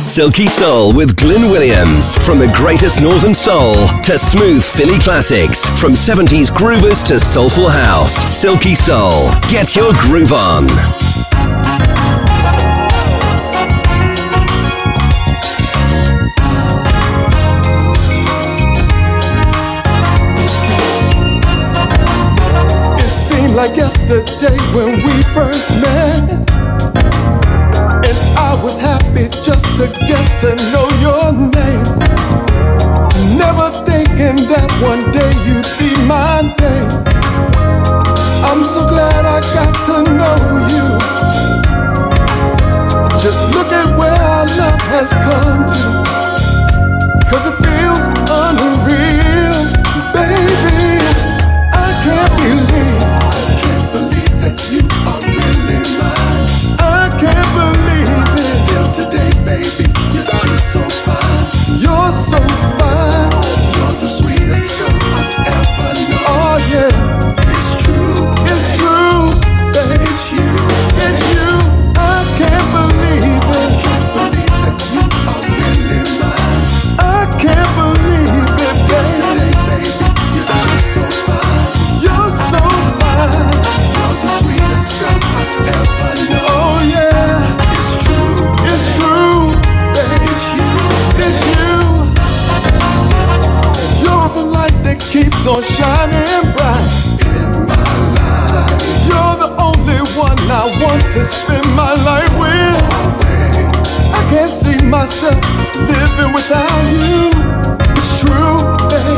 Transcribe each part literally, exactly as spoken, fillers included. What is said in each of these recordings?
Silky Soul with Glyn Williams. From the greatest northern soul to smooth Philly classics. From seventies groovers to soulful house. Silky Soul. Get your groove on. It seemed like yesterday when we first met. I was happy just to get to know your name, never thinking that one day you'd be my name. I'm so glad I got to know you. Just look at where our love has come to, 'cause it feels unreal, baby. I can't believe, I can't believe that you are really mine. I can't believe today, baby, you're just so fine. You're so fine. You're the sweetest girl I've ever known. Oh yeah, it's true. It's true, baby. It's you. It's you. I can't believe it. I can't believe that you are really mine. I can't believe it, baby. Today, baby, you're just so fine. You're so fine. You're the sweetest girl I've ever known. Oh yeah. It's true, baby. It's you. It's you. You're the light that keeps on shining bright in my life. You're the only one I want to spend my life with. I can't see myself living without you. It's true, baby.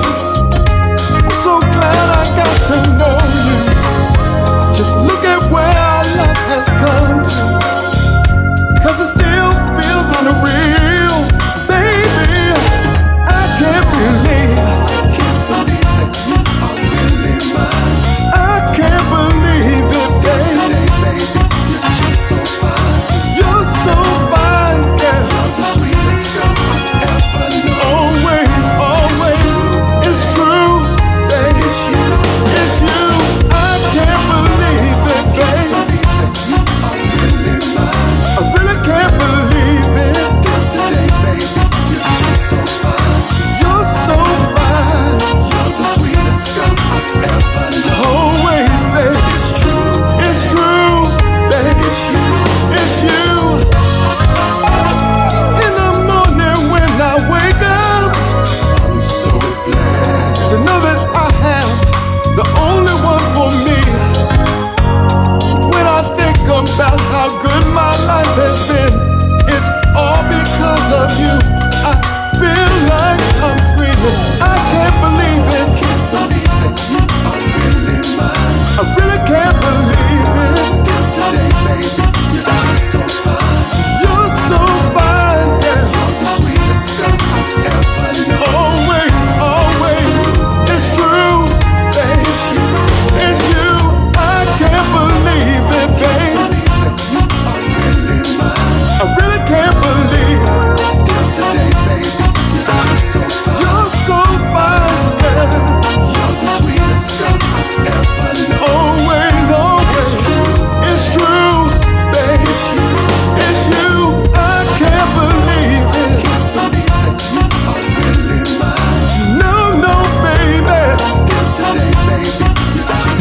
I'm so glad I got to know you. Just look at where our love has come to. 'Cause it still feels unreal, baby. I can't believe, I can't believe that you are really mine. I can't believe it, baby. Today, baby, you're just so fine. You're so fine, girl. You're the sweetest girl I've ever known. Always, always, it's true, baby. It's you, it's you. I can't believe it, baby.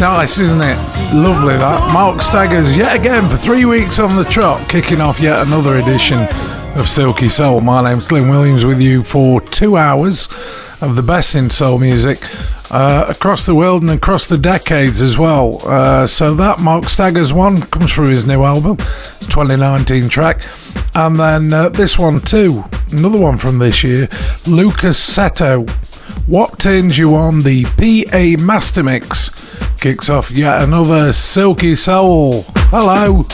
Nice, isn't it? Lovely that. Mark Staggers yet again for three weeks on the trot, kicking off yet another edition of Silky Soul. My name's Glyn Williams with you for two hours of the best in soul music uh, across the world and across the decades as well. Uh, so that Mark Staggers one comes from his new album, it's a twenty nineteen track. And then uh, this one too, another one from this year, Lucas Seto. What Turns You On, the P A Master Mix, kicks off yet another Silky Soul. Hello.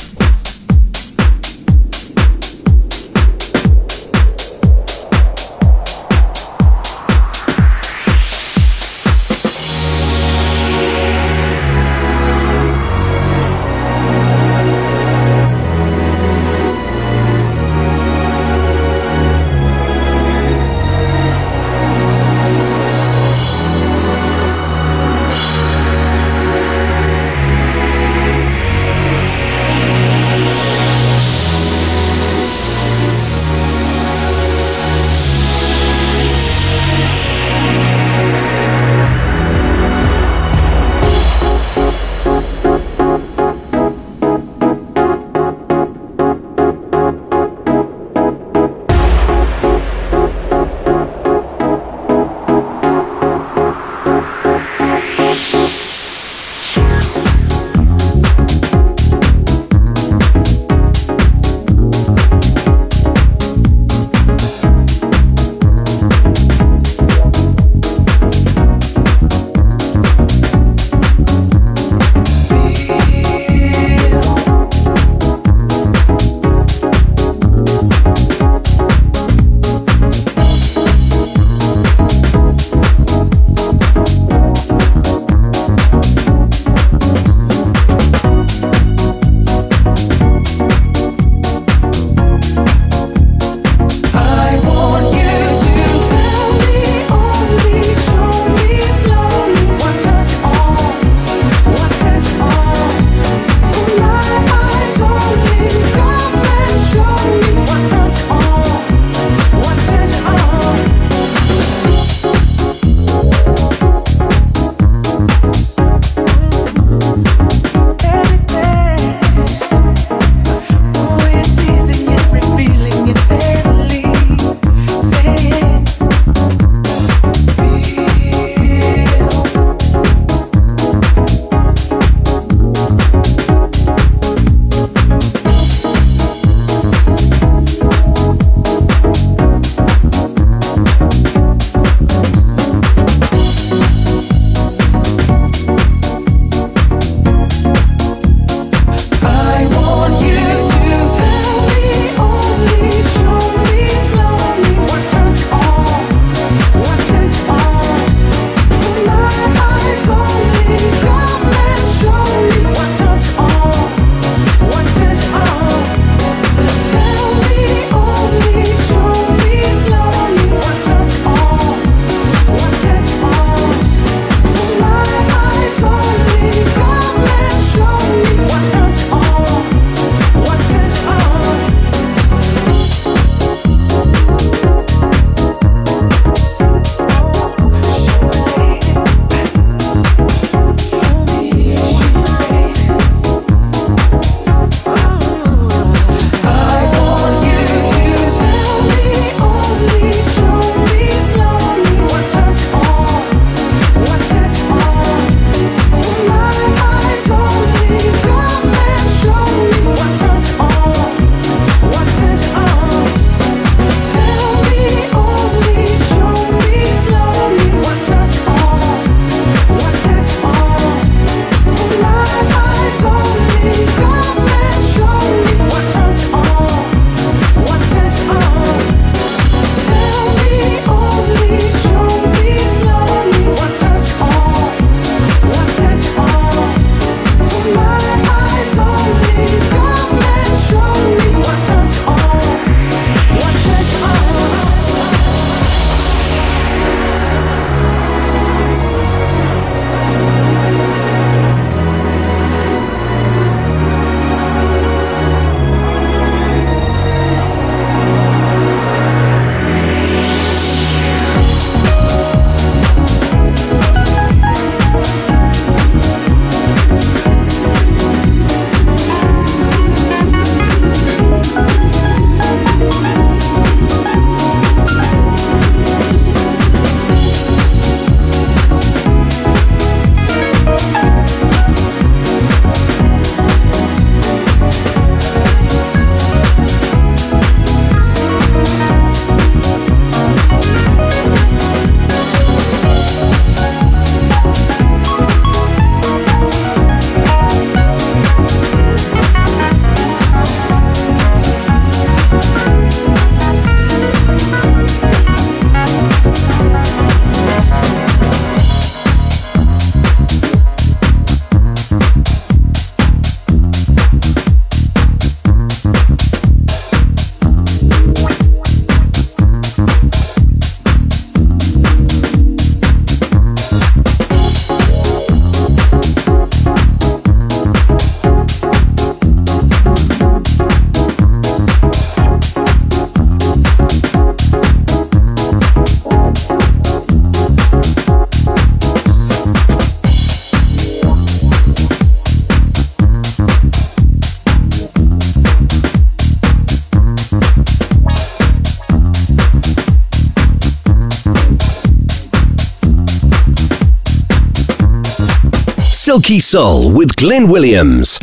Silky Soul with Glyn Williams.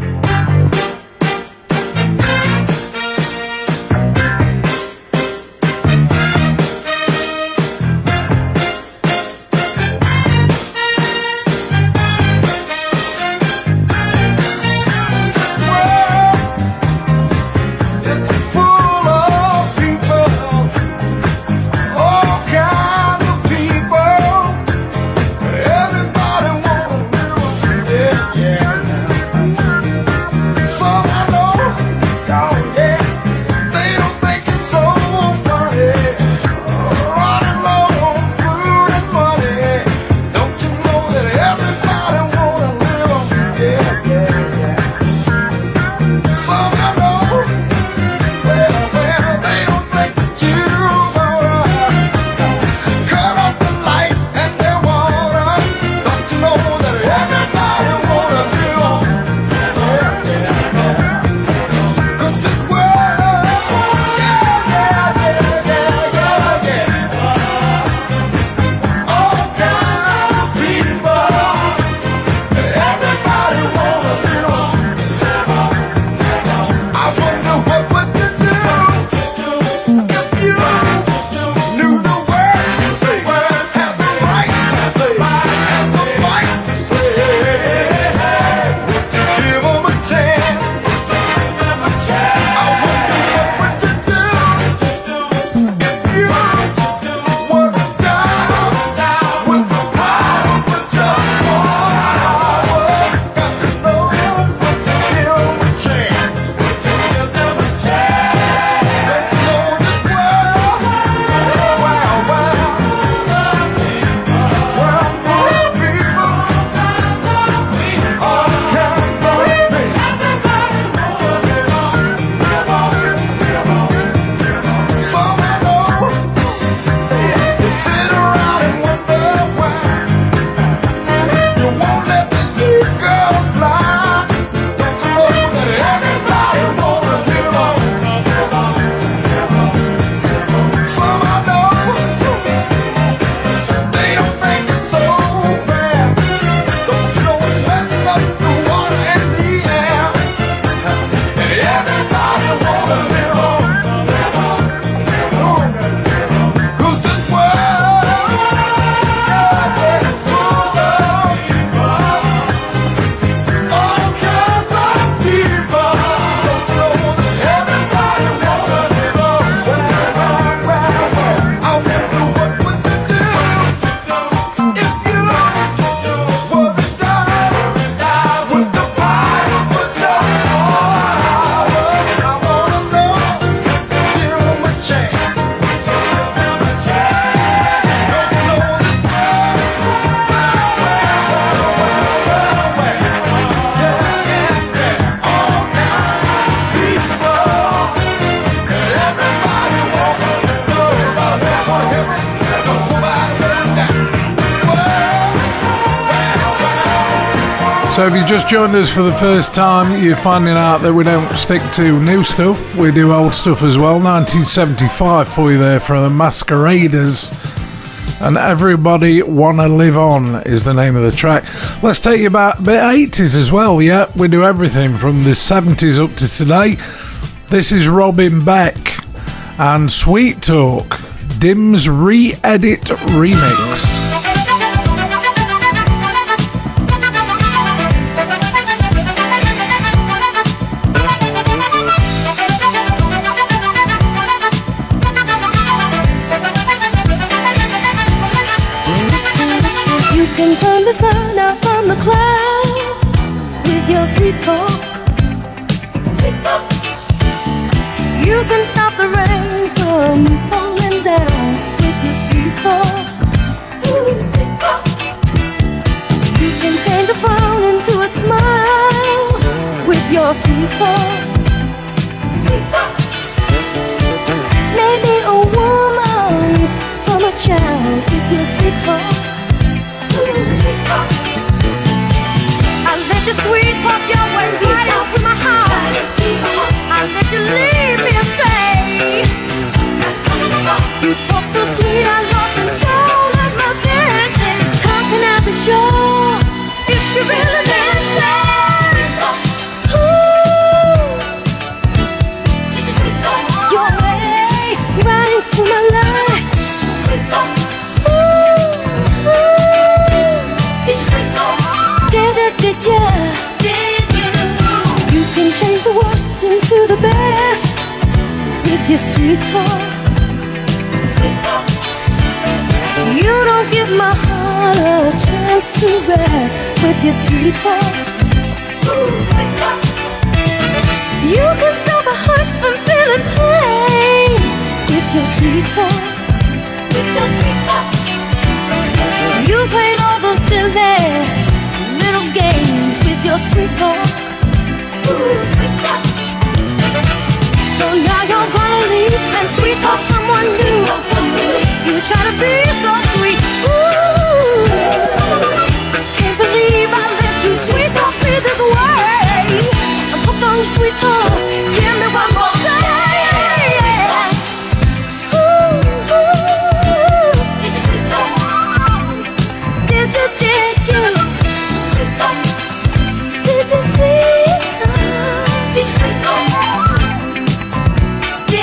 So if you just joined us for the first time, you're finding out that we don't stick to new stuff, we do old stuff as well. nineteen seventy-five for you there for the Masqueraders, and Everybody Wanna Live On is the name of the track. Let's take you back a bit eighties as well, yeah, we do everything from the seventies up to today. This is Robin Beck and Sweet Talk, Dim's re-edit remix. Turn the sun out from the clouds with your sweet talk. Sweet talk. You can stop the rain from falling down with your sweet talk. Ooh, sweet talk. You can change a frown into a smile with your sweet talk. Sweet talk. Maybe a woman from a child with your sweet talk. I let you sweet talk your way right into my heart. I let you lead me astray. You talk so sweet, I lost control of my senses. How can I be sure if you really? to my life. Seto. Ooh, ooh. Did you Seto? Did you, did you? Did you? You can change the worst into the best with your Seto. Seto. You don't give my heart a chance to rest with your Seto. Ooh, Seto. You can save a heart from feeling pain with your Seto. With your Seto. You played all those silly little games with your Seto. Ooh, Seto. So now you're gonna leave and sweet talk someone new. You try to be so sweet. Ooh, can't believe I let you sweet talk me this way. Sweet talk, give me one more time. Ooh, ooh. Did you sweet talk? Did you, did you? Sweet talk. Did you sweet talk? Did you sweet talk? Did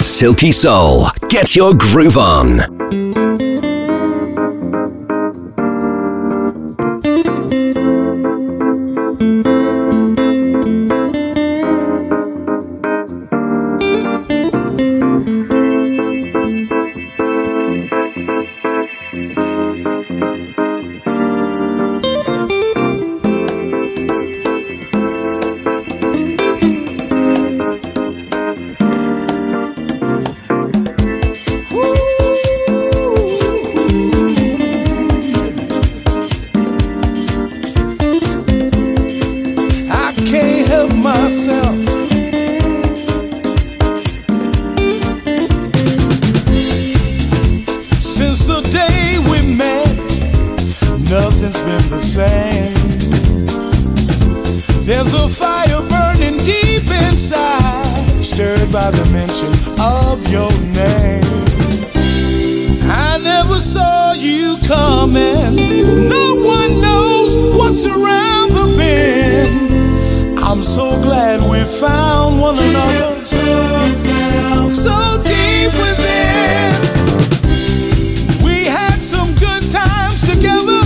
Silky Soul, get your groove on. yourself. Since the day we met, nothing's been the same. There's a fire burning deep inside, stirred by the mention of your name. I never saw you coming. No one knows what's around the bend. I'm so glad we found one another, so deep within. We had some good times together,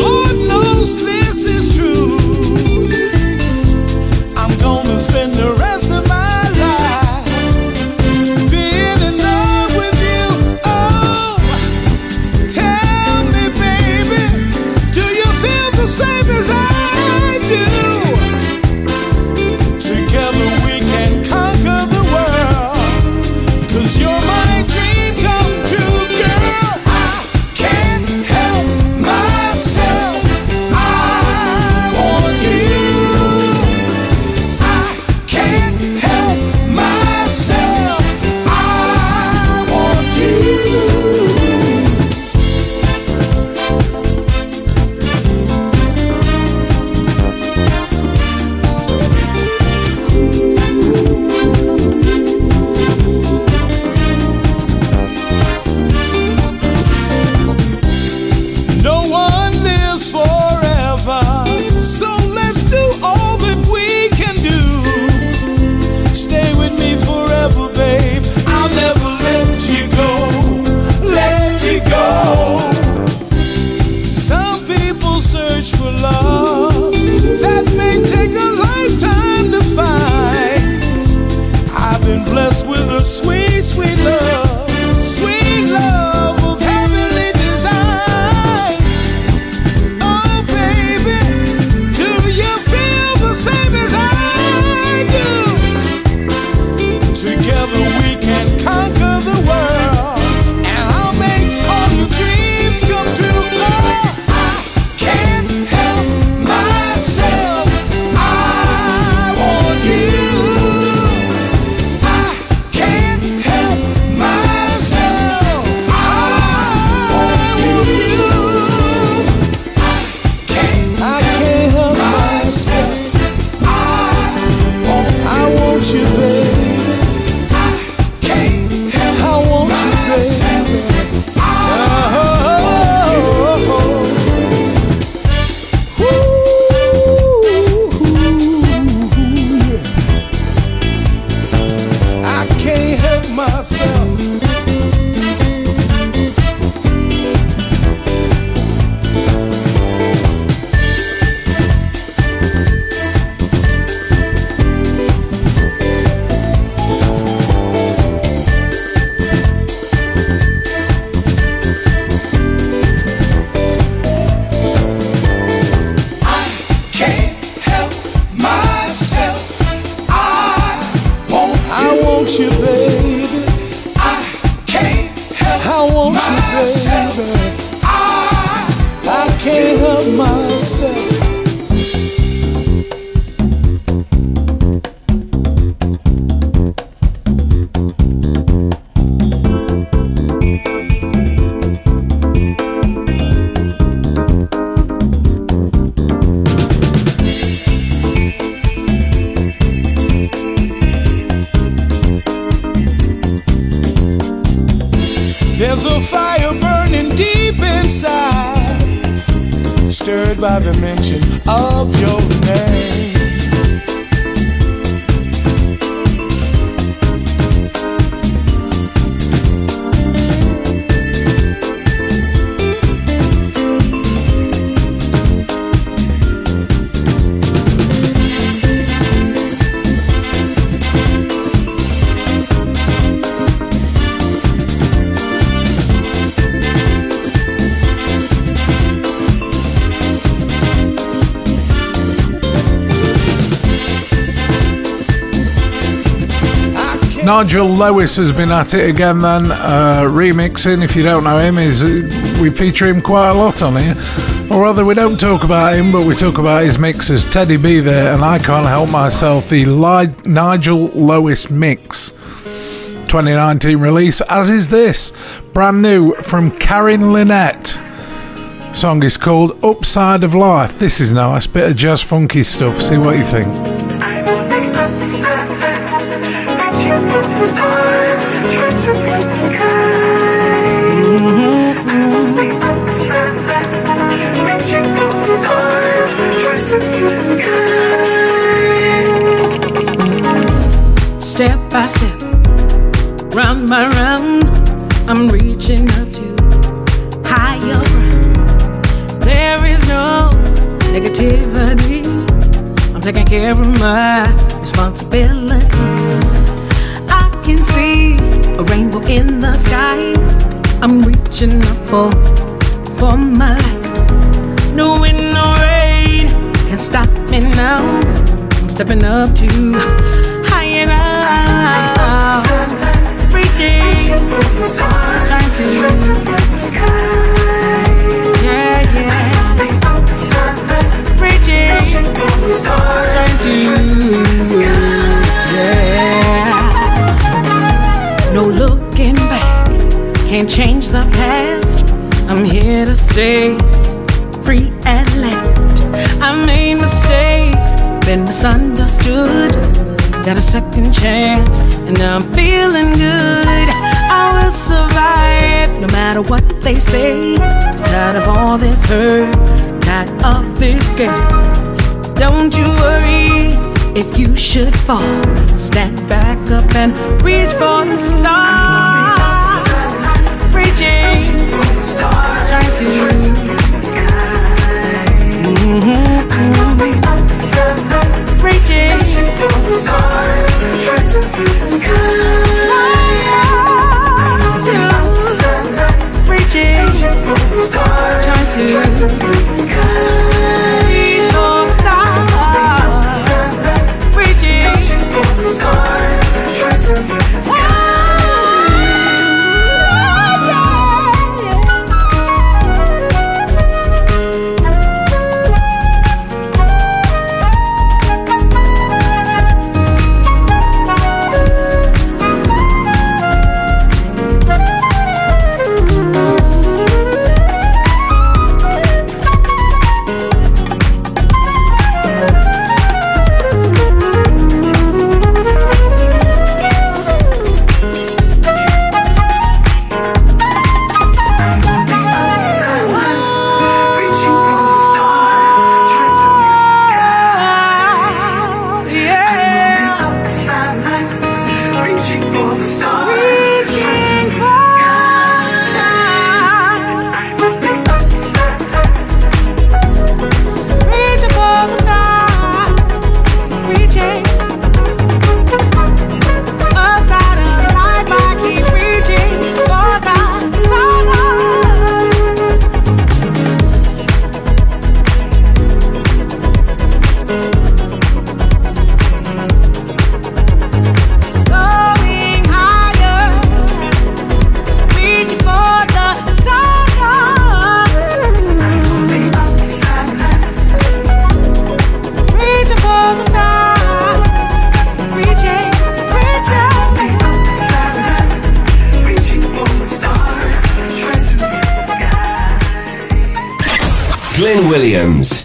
Lord knows this is true. I'm gonna spend the rest of my life being in love with you. Oh, tell me baby, do you feel the same as I do? Nigel Lewis has been at it again then, uh, remixing. If you don't know him, is we feature him quite a lot on here. Or rather, we don't talk about him, but we talk about his mixes. Teddy B there, and I Can't Help Myself, the Li- Nigel Lewis mix. twenty nineteen release, as is this. Brand new from Karen Lynette. Song is called Upside of Life. This is nice, bit of jazz funky stuff. See what you think. Step by step, round by round, I'm reaching up to higher ground. There is no negativity. I'm taking care of my responsibilities. I can see a rainbow in the sky. I'm reaching up for, for my life. No wind, no rain can stop me now. I'm stepping up to time to yeah, yeah. Reaching, time to yeah. No looking back, can't change the past. I'm here to stay free at last. I made mistakes, been misunderstood. Got a second chance, and now I'm feeling good. I will survive, no matter what they say. Tired of all this hurt, tired of this game. Don't you worry if you should fall. Stand back up and reach for the stars. Reaching, trying to mm-hmm. Reaching, Glyn Williams.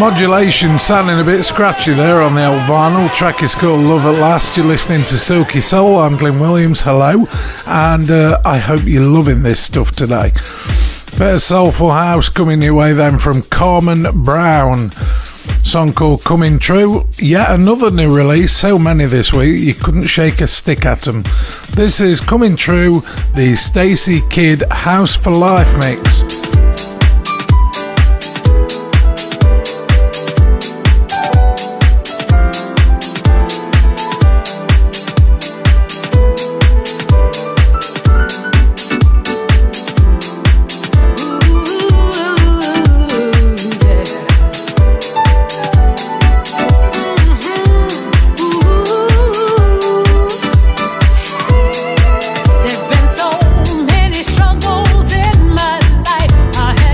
Modulation sounding a bit scratchy there on the old vinyl. Track is called Love at Last. You're listening to Silky Soul. I'm Glyn Williams. Hello, and uh, I hope you're loving this stuff today. Bit of soulful house coming your way then from Carmen Brown. Song called Coming True. Yet another new release. So many this week you couldn't shake a stick at them. This is Coming True, the Stacy Kid House for Life mix. There's been so many struggles in my life. I have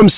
From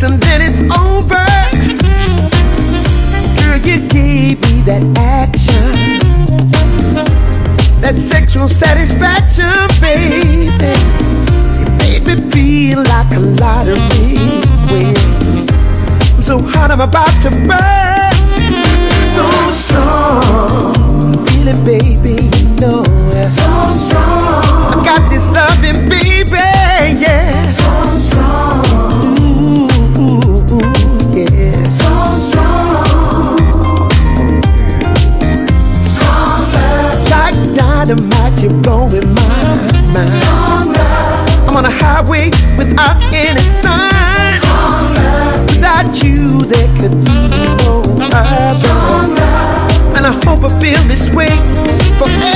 And then it's over. Girl, you gave me that action, that sexual satisfaction, baby. You made me feel like a lottery win. I'm so hot, I'm about to burst. So strong, really, baby, you know it. So strong, I got this loving, baby, yeah. So strong. Dynamite, you're blowing my mind. Stronger. I'm on a highway without any sign. Stronger. Without you, there could be no other. Stronger. And I hope I feel this way forever.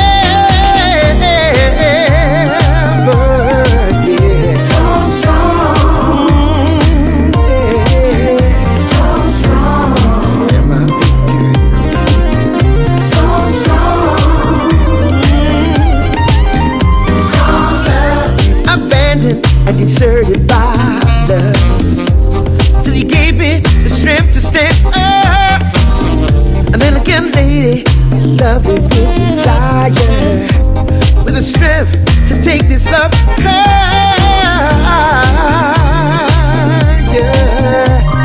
Yeah. So strong. Mm-hmm. Yeah. So strong. Yeah, my and deserted by love, till you gave me the strength to stand up. And then again, lady, you love me with desire, with the strength to take this love higher.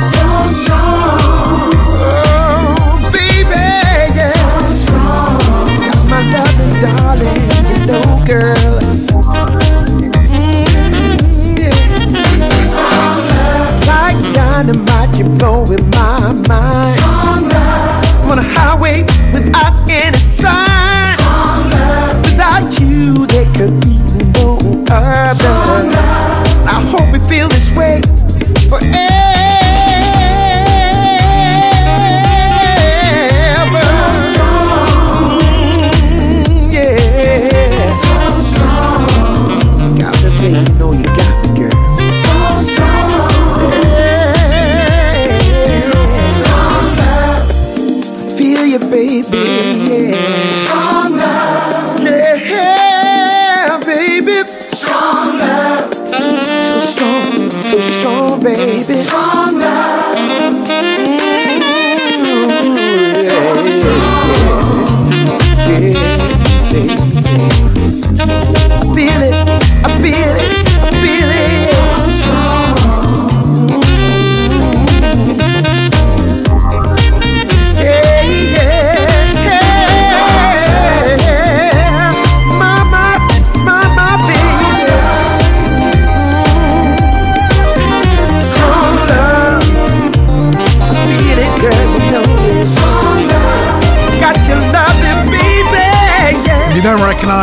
So strong, oh baby, yeah. So strong, got my loving darling, you know, girl. Dynamite, you're blowing my mind. Stronger. I'm on a highway without any sign. Stronger. Without you, there could be no other. Stronger. I hope we feel this way forever.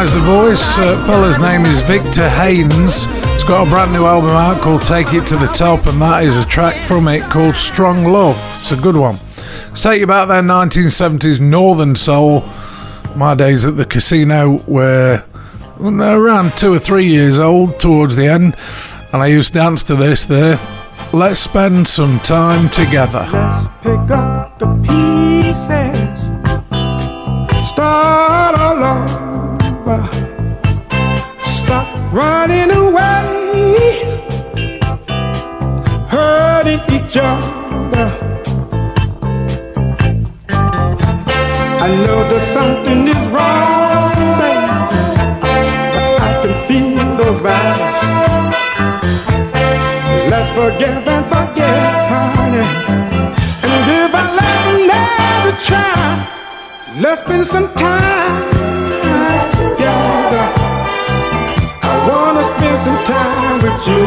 The voice, uh, fella's name is Victor Haynes. He's got a brand new album out called Take It to the Top, and that is a track from it called Strong Love. It's a good one. Let's take you back there, nineteen seventies Northern Soul. My days at the casino were around two or three years old towards the end, and I used to dance to this there. Let's spend some time together. Let's pick up the pieces, start all over. Stop running away, hurting each other. I know that something is wrong, but I can feel the vibes. Let's forgive and forget, honey, and live our life and never try. Let's spend some time. Yeah. you.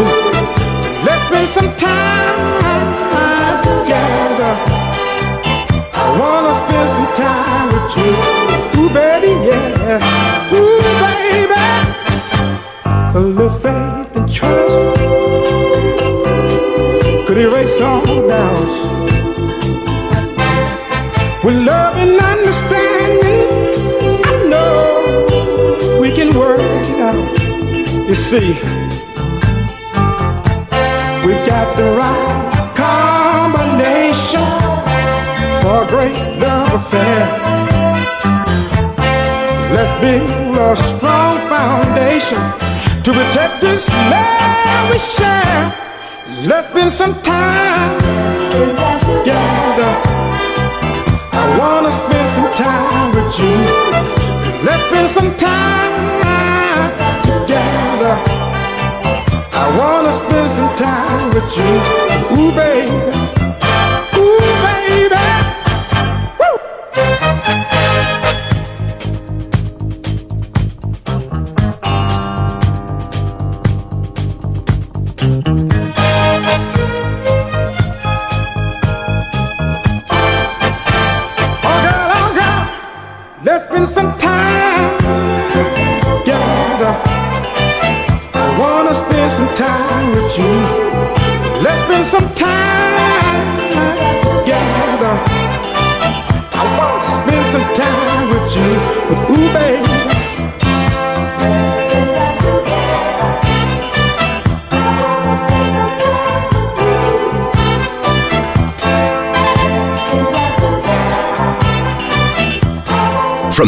Let's spend some time, time together. I wanna spend some time with you. Ooh, baby, yeah. Ooh, baby. So a little faith and trust could erase all doubts. With love and understanding, I know we can work it out. You see, we've got the right combination for a great love affair. Let's build a strong foundation to protect this love we share. Let's spend some time together. I wanna spend some time with you. Let's spend some time together. I wanna spend some time with you. Ooh, baby. Ooh, baby. Woo! Oh, girl, oh, girl. Let's spend some time together. Some time with you. Let's spend some time together. I want to spend some time with you. But ooh, baby, let's spend time together. I want to spend some time with you. Let's spend time together. From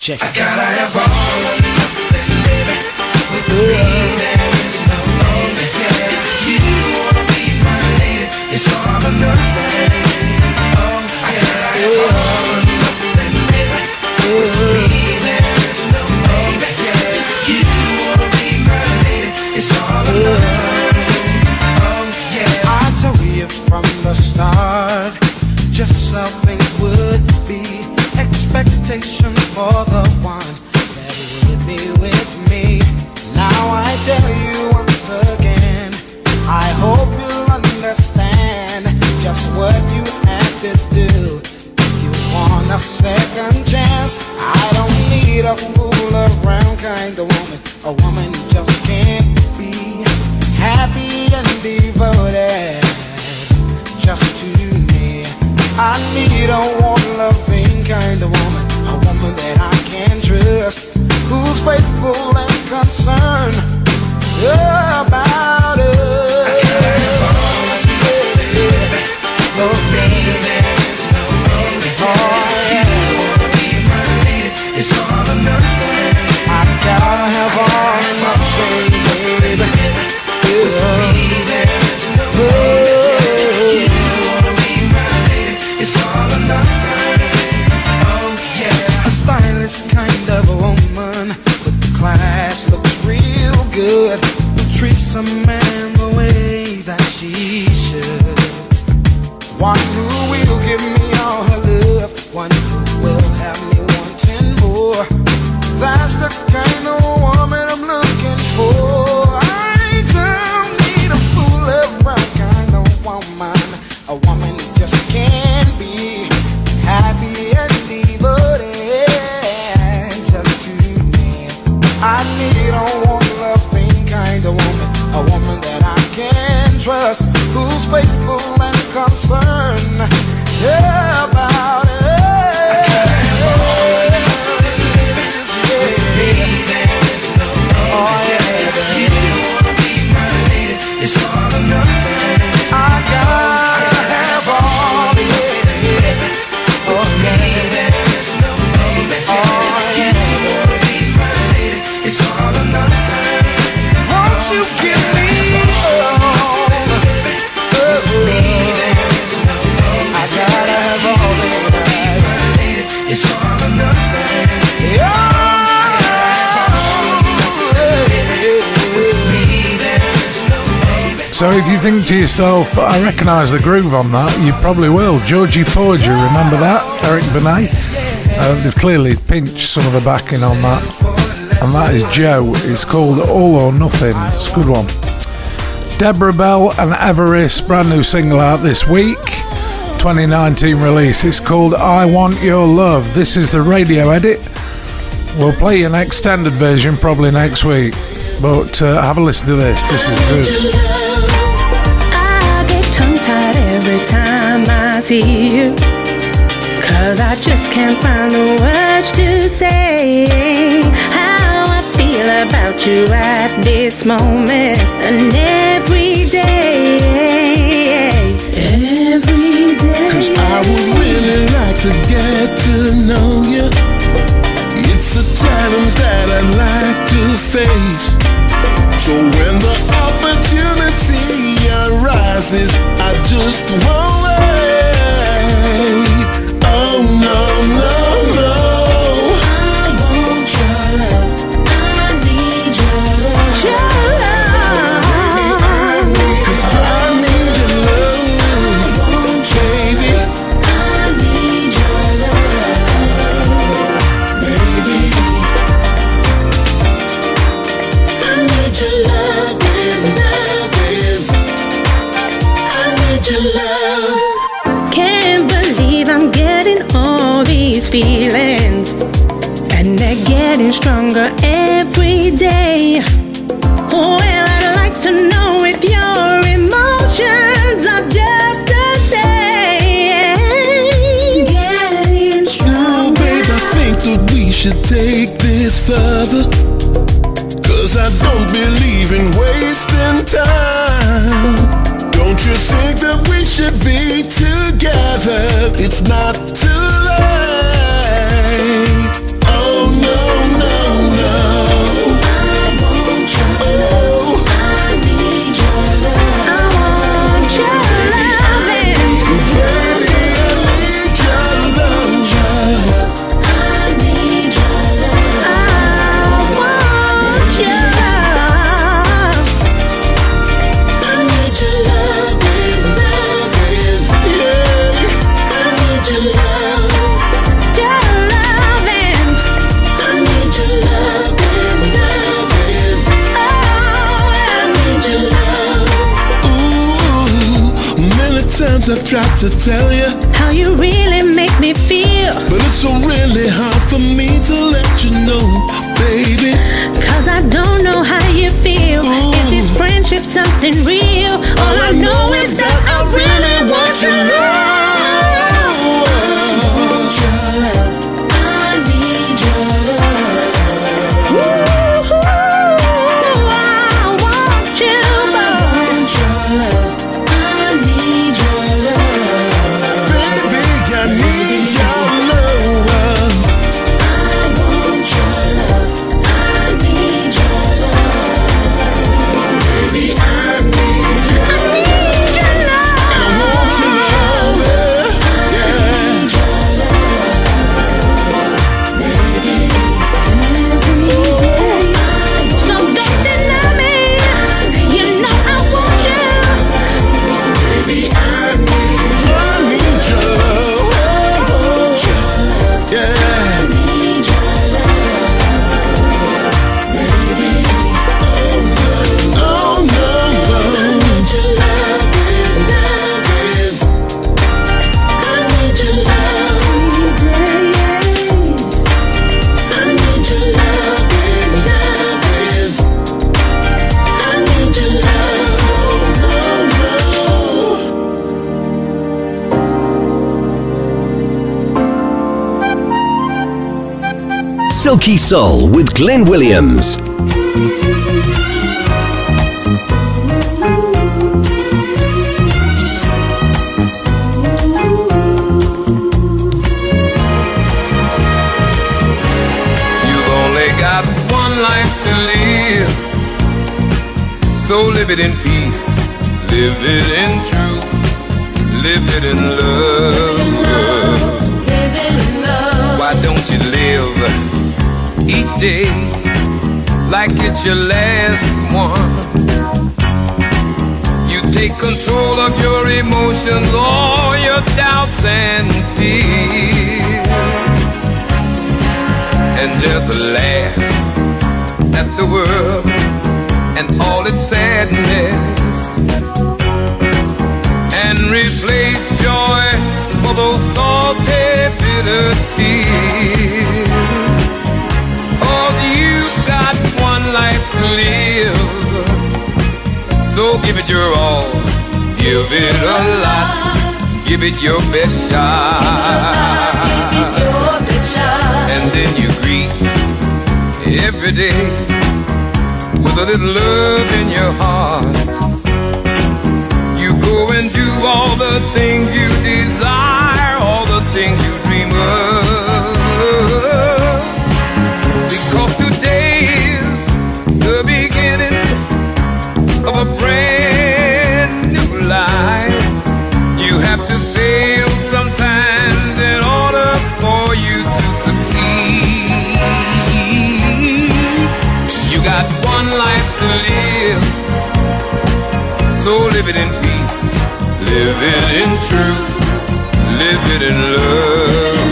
Check. I gotta have all or nothing, baby. With me, there is no baby. If you wanna be my lady, it's all or nothing. Oh, I gotta have all. The start, just how things would be. Expectations for the one that would be with me. Now I tell you once again, I hope you'll understand just what you had to do. If you want a second chance, I don't need a fool around kind of woman. A woman just can't be happy and devoted just to me. I need a warm-loving kind of woman, a woman that I can trust, who's faithful and concerned about us. I gotta have all this nothing, baby. No baby, there is no baby. Oh, yeah. If you wanna be my lady, it's all or nothing. I gotta have all nothing, baby. With me, there is no baby. Good, treats a man the way that she should. One who will give me all her love, one who will have me wanting more. That's the kind of woman I'm looking for. I don't need a fool around kind of woman. A woman just can't be happy and devoted just to me. I need a a woman that I can trust, who's faithful and concerned. Yeah. So if you think to yourself, I recognise the groove on that, you probably will. Georgie Porgy, remember that? Eric Benet. Uh, they've clearly pinched some of the backing on that. And that is Joe. It's called All or Nothing. It's a good one. Deborah Bell and Everest, brand new single out this week. twenty nineteen release. It's called I Want Your Love. This is the radio edit. We'll play an extended version probably next week. But uh, have a listen to this. This is good. I get tongue-tied every time I see you, 'cause I just can't find the words to say how I feel about you at this moment and every day. Every day. 'Cause I would really like to get to know you. It's a challenge that I'd like to face. So when the opportunity arises, I just won't wait. Oh no, no, no. I want your love. I need your love. Your love. 'Cause I need your love, baby. I need your love, baby. I need your love, baby. I need your love. Can't believe I'm getting all these feelings, and they're getting stronger every day. Well, I'd like to know if your emotions are just the same. Getting stronger. Oh, babe, I think that we should take this further, 'cause I don't believe in wasting time. Don't you think that we should be together? It's not too late. Oh no, no, no. I want your love. Oh. I need your love. I want your love. Baby, I need your love. I need your love. I want your love. I need your love. Times I've tried to tell you how you really make me feel, but it's so really hard for me to let you know, baby, 'cause I don't know how you feel. Ooh. Is this friendship something real? All, All I, I know, know is that, that I really want your love. I need your love. I want you. I want your love. I need your love. Baby, I need your love. I want your love. I need your love. Baby, I need your love. I want your love. I need your love. Baby, so don't deny me. You know I want you. Baby, I need your I need your love. Oh, yeah. I need your love. Baby, oh no, I no, need your love, baby, love, baby. I need your love. I need your love, baby, love, baby. I need your love. Oh no, no. Silky Soul with Glyn Williams. You've only got one life to live, so live it in peace, live it in truth, live it in love. Why don't you live each day like it's your last one? You take control of your emotions, all your doubts and fears, and just laugh at the world and all its sadness, and replace joy for those salty, bitter tears. Oh, you've got one life to live, so give it your all, give it a lot, give it your best shot. And then you greet every day with a little love in your heart. You go and do all the things you desire, all the things you dream of, because today is the beginning of a brand new life. You have to fail sometimes in order for you to succeed. You got one life to live, so live it in peace, live it in truth, live it in love.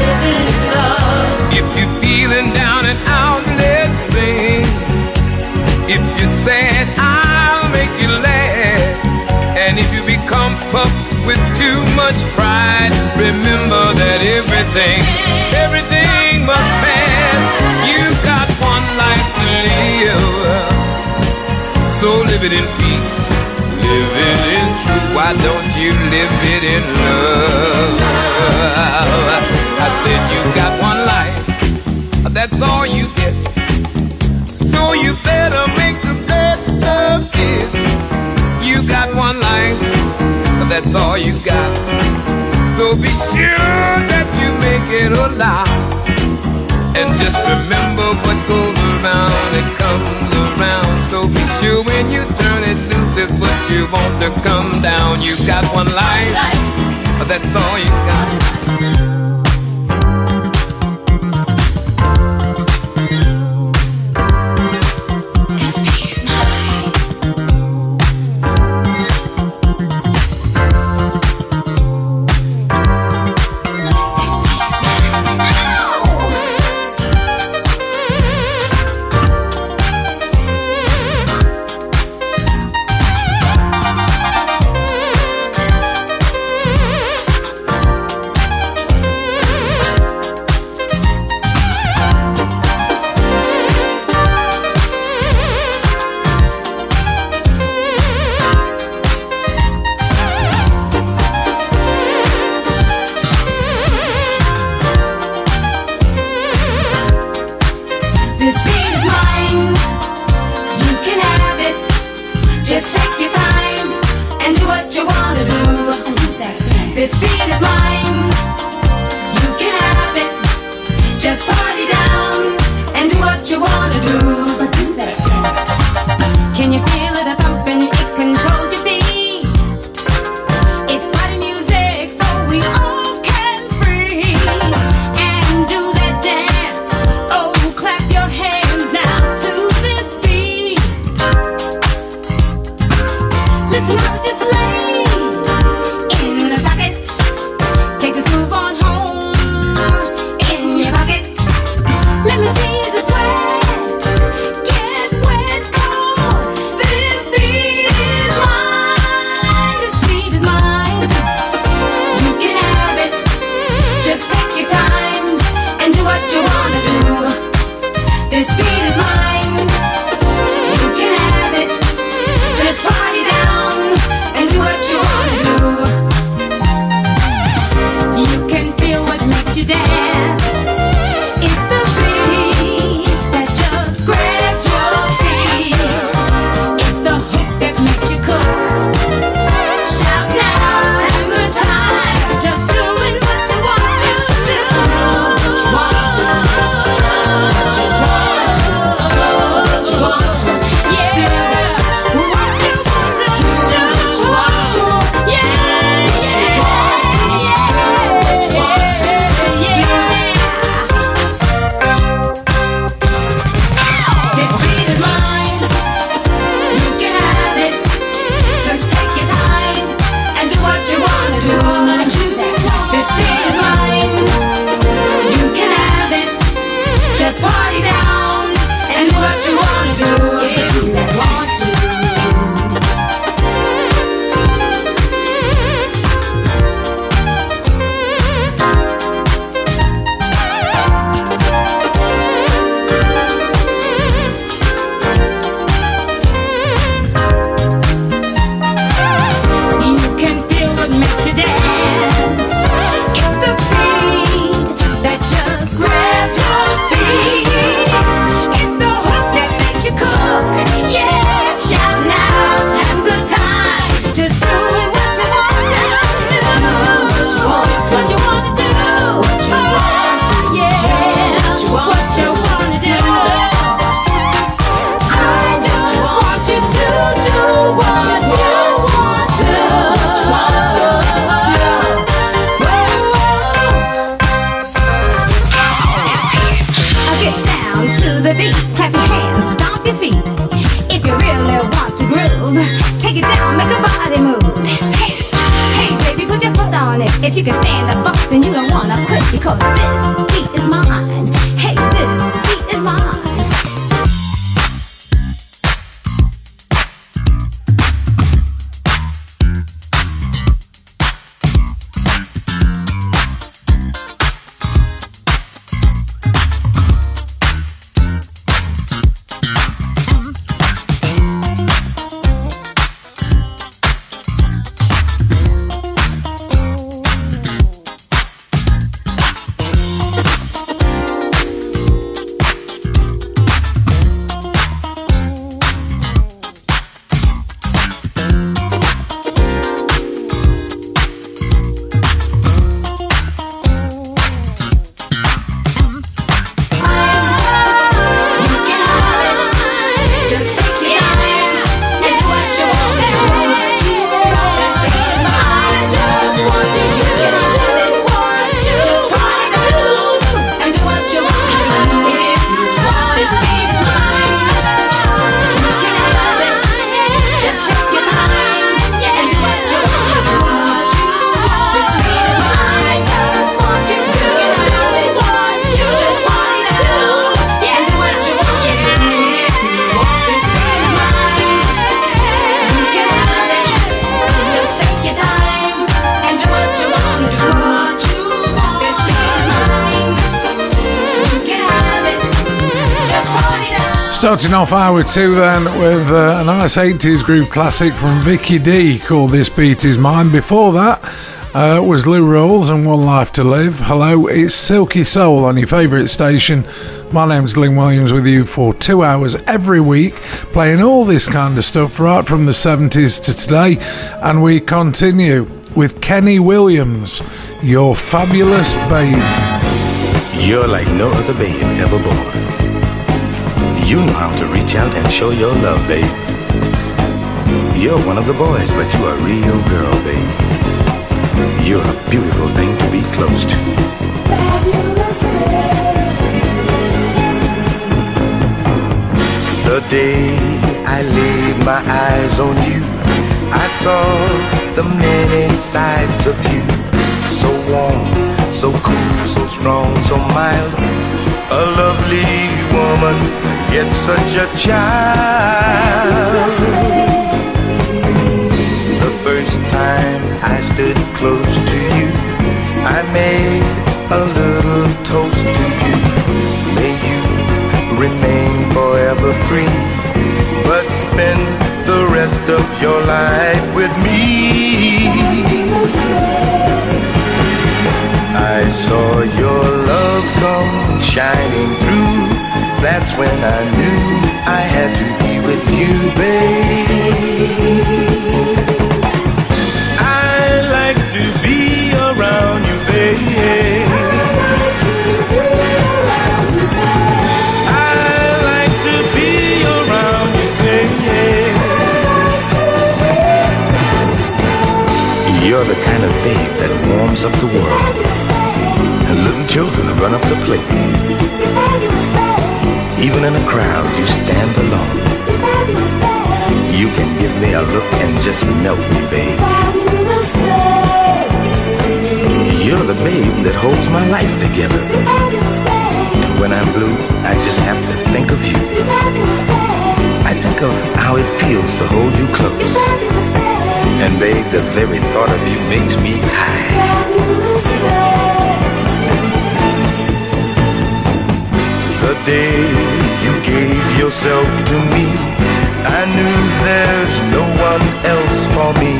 Live it in love. If you're feeling down and out, let's sing. If you're sad, I'll make you laugh. And if you become puffed with too much pride, remember that everything, everything must pass. You've got one life to live, so live it in peace, live it in truth. Why don't you live it in love? I said you've got one life, that's all you get, so you better make the best of it. You got one life, that's all you got, so be sure that you make it alive. And just remember what goes around, it comes around, so be sure when you turn it loose, it's what you want to come down. You got one life, that's all you got. Let me see the sweat. If you can stand the funk, then you don't wanna quit, because this beat is mine. Hey, this beat is mine. Starting off hour two then with uh, a nice eighties groove classic from Vicky D called This Beat Is Mine. Before that uh, was Lou Rawls and One Life to Live. Hello, it's Silky Soul on your favourite station. My name's Glyn Williams with you for two hours every week, playing all this kind of stuff right from the seventies to today. And we continue with Kenny Williams, Your Fabulous Babe. You're like no other babe ever born. You know how to reach out and show your love, babe. You're one of the boys, but you're a real girl, babe. You're a beautiful thing to be close to. The day I laid my eyes on you, I saw the many sides of you. So warm, so cool, so strong, so mild. A lovely woman, yet such a child. The first time I stood close to you, I made a little toast to you. May you remain forever free, but spend the rest of your life with me. I saw your love come shining through. That's when I knew I had to be with you, babe. I like to be around you, babe. I like to be around you, babe. You're the kind of babe that warms up the world, and little children run up to play with you. Even in a crowd, you stand alone. You can give me a look and just melt me, babe. You're the babe that holds my life together. And when I'm blue, I just have to think of you. I think of how it feels to hold you close. And babe, the very thought of you makes me high. The day you gave yourself to me, I knew there's no one else for me.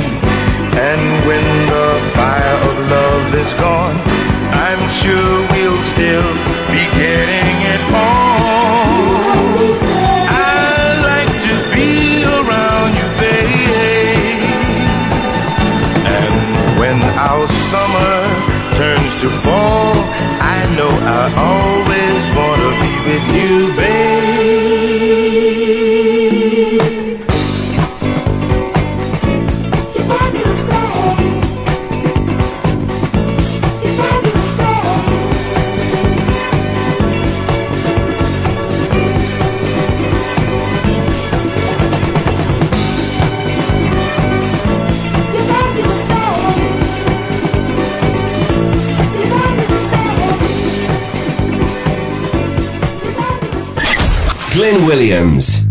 And when the fire of love is gone, I'm sure we'll still be getting it on. I like to be around you, babe. And when our summer turns to fall, I know I always want to be with you, babe. Your fabulous babe. Your fabulous babe. Your fabulous babe. Glyn Williams.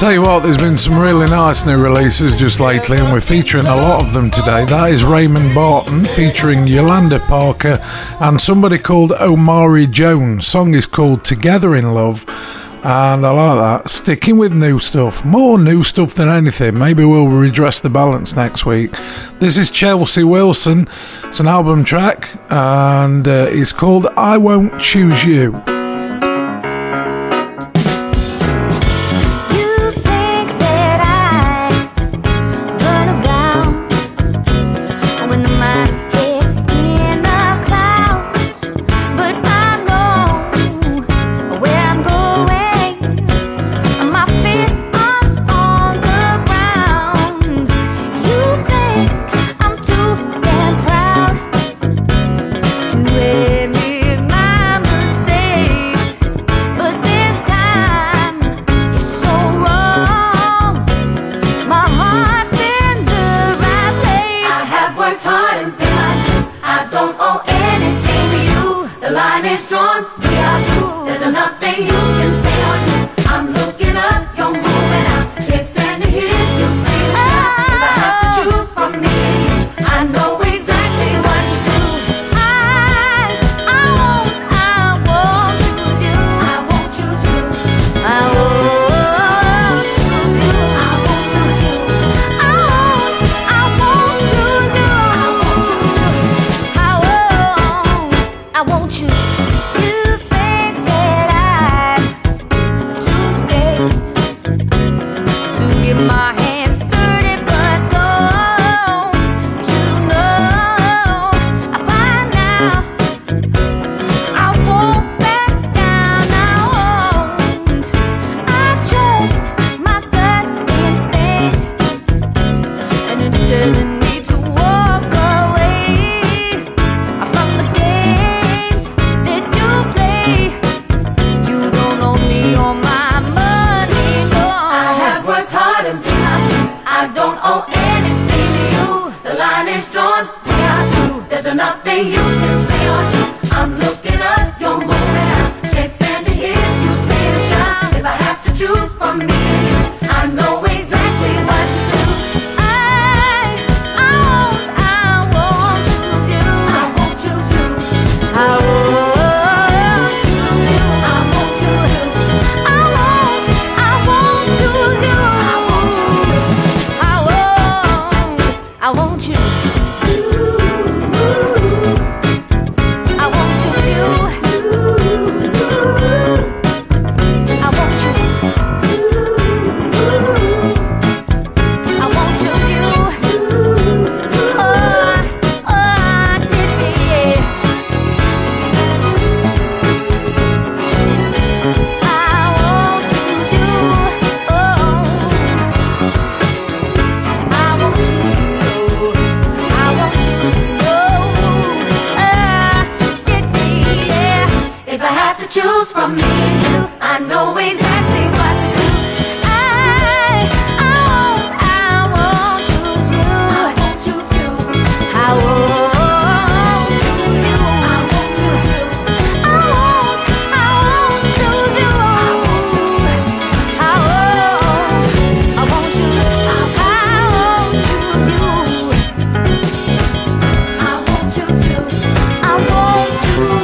Tell you what, there's been some really nice new releases just lately, and we're featuring a lot of them today. That is Raymond Barton featuring Yolanda Parker and somebody called Omari Jones. Song is called Together in Love, and I like that. Sticking with new stuff, more new stuff than anything. Maybe we'll redress the balance next week. This is Chelsea Wilson. It's an album track, and uh, it's called I Won't Choose You. Stay is drawn, where I do, there's nothing you can say or do. I'm looking up your movement, I can't stand to hear you scream and shout. If I have to choose from me and you, I know exactly what to do. I, I want, I want you to, I want you to, I want you to, I want you to, I want, I want you to, I want you to, I want, I want you. Choose from me and you, I know exactly what to do. I, I won't, I won't choose you. I won't choose you. I won't choose you. I won't choose you. I won't, I won't choose you. I won't choose you. I won't, I won't choose you. I won't choose you. I won't choose you. I won't choose you.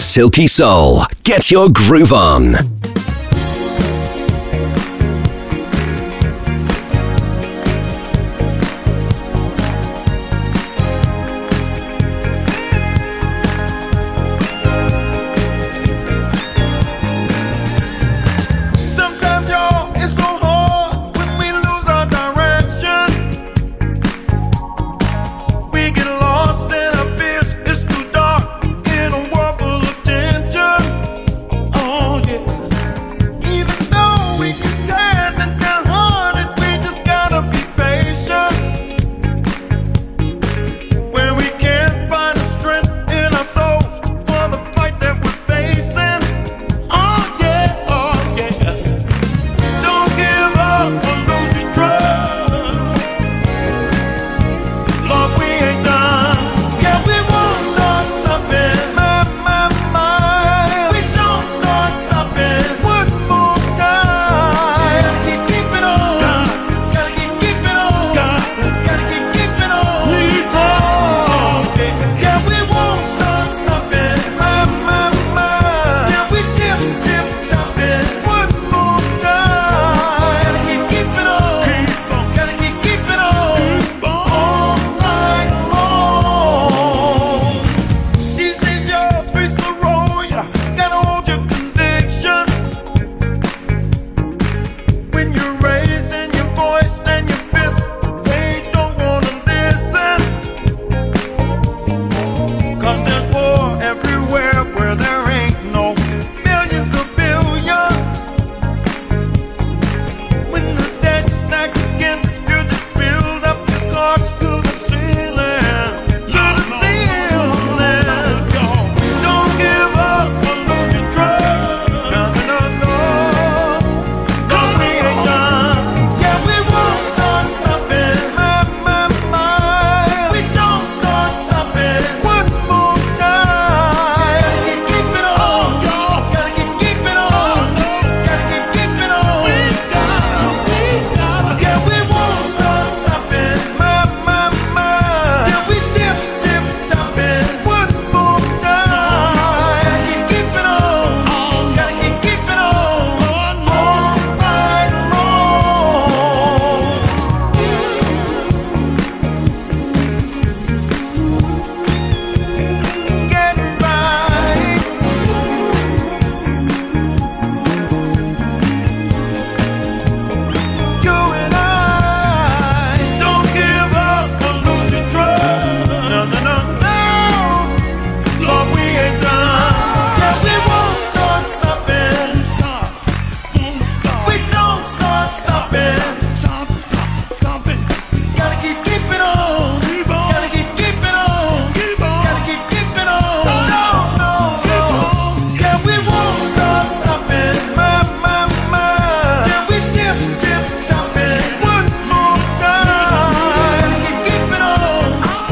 Silky Soul, get your groove on.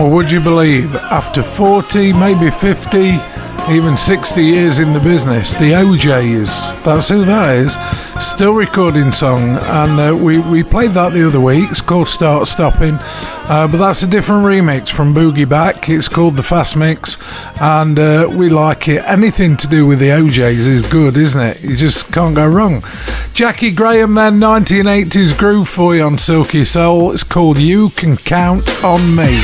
Or would you believe, after forty, maybe fifty, even sixty years in the business, the O'Jays, that's who that is, still recording song. And uh, we, we played that the other week. It's called Start Stopping. Uh, but that's a different remix from Boogie Back. It's called The Fast Mix. And uh, we like it. Anything to do with the O'Jays is good, isn't it? You just can't go wrong. Jackie Graham then, nineteen eighties groove for you on Silky Soul. It's called You Can Count On Me.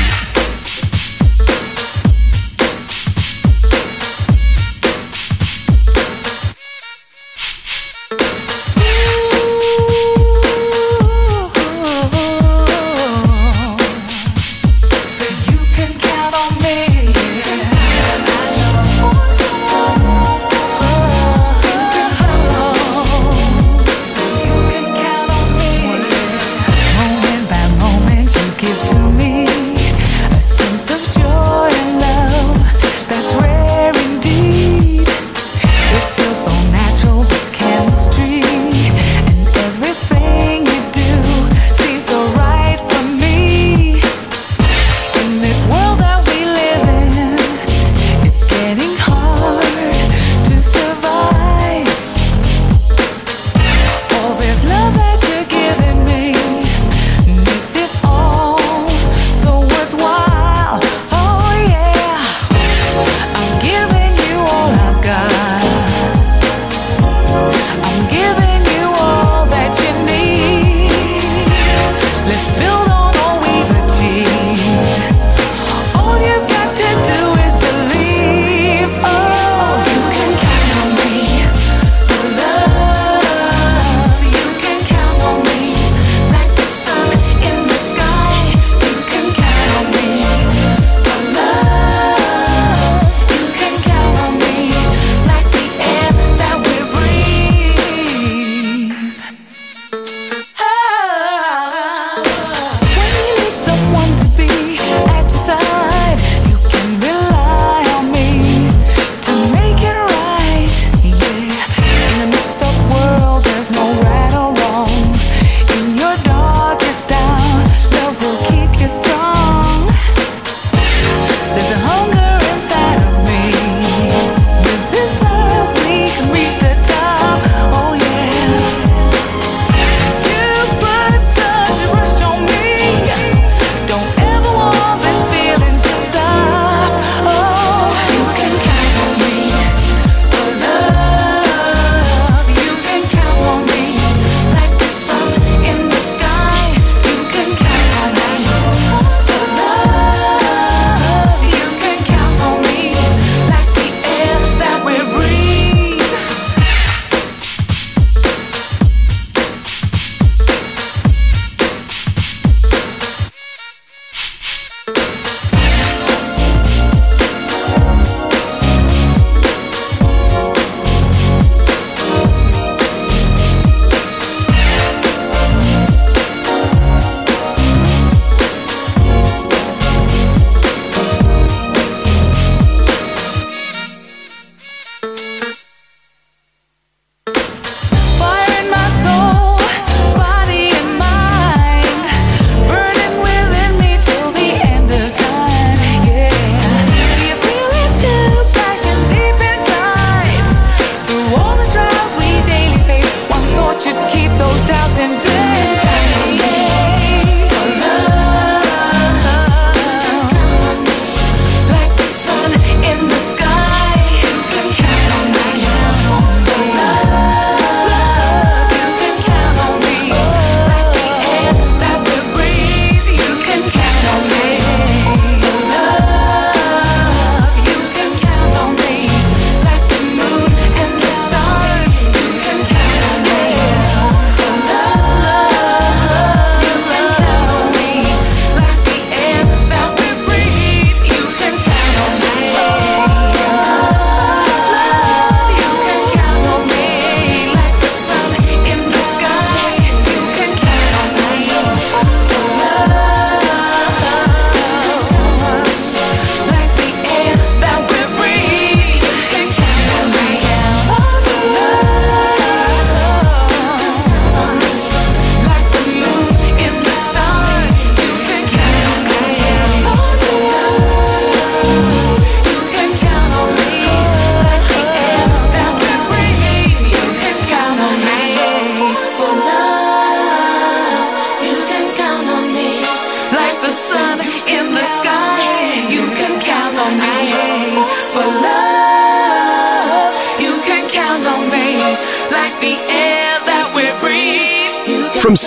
From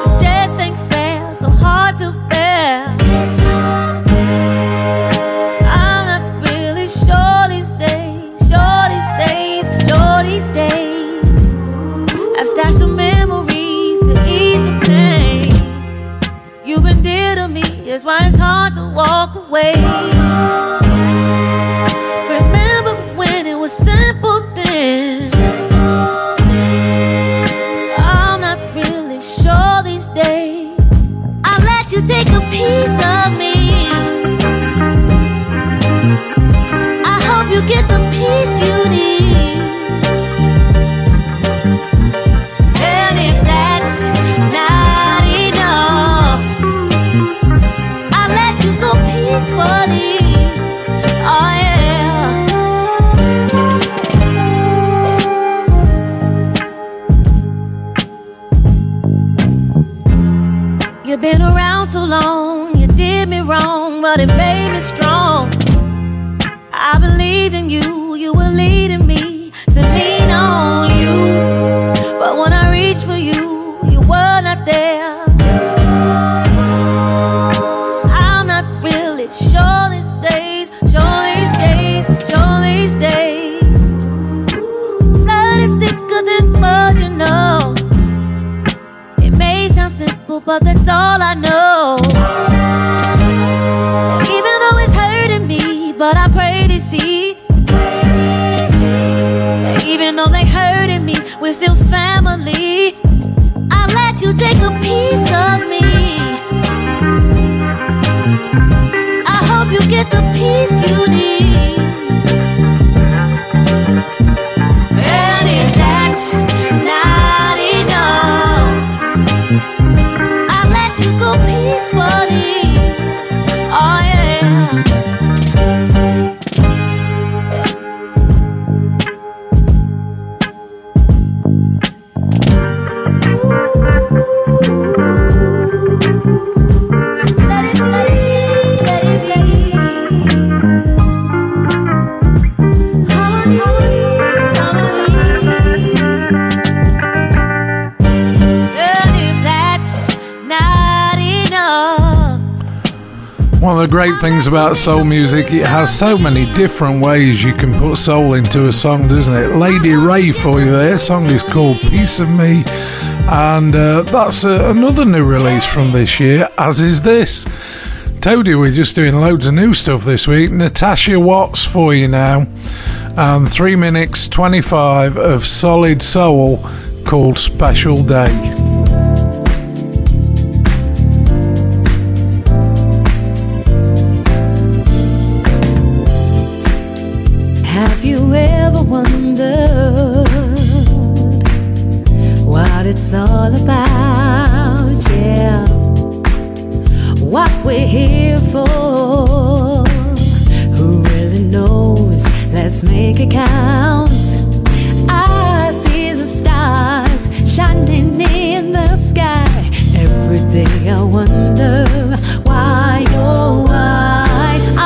this just ain't fair, so hard to bear. I'm not really sure these days, sure these days, sure these days. I've stashed the memories to ease the pain. You've been dear to me, that's why it's hard to walk away. Simple things. I'm not really sure these days. I'll let you take a piece of me. I hope you get the peace you need. And if that's not enough, I'll let you go peacefully. Oh, yeah. You've been around so long, you did me wrong, but it made me strong. I believed in you, you were leading me to lean on you. But when I reached for you, you were not there. I'm not really sure these days, sure these days, sure these days. Blood is thicker than mud, you know. It may sound simple, but that's all I know. Even though it's hurting me, but I pray to see. Even though they hurting me, we're still family. I let you take a piece of me. I hope you get the peace you need. And if that's not enough, you go peacefully, oh yeah. One of the great things about soul music, it has so many different ways you can put soul into a song, doesn't it? Lady Ray for you there, song is called Piece of Me, and uh, that's uh, another new release from this year, as is this. Toadie, we're just doing loads of new stuff this week. Natasha Watts for you now, and three minutes twenty-five of solid soul called Special Day. It's all about, yeah, what we're here for. Who really knows? Let's make it count. I see the stars shining in the sky. Every day I wonder why, oh why. I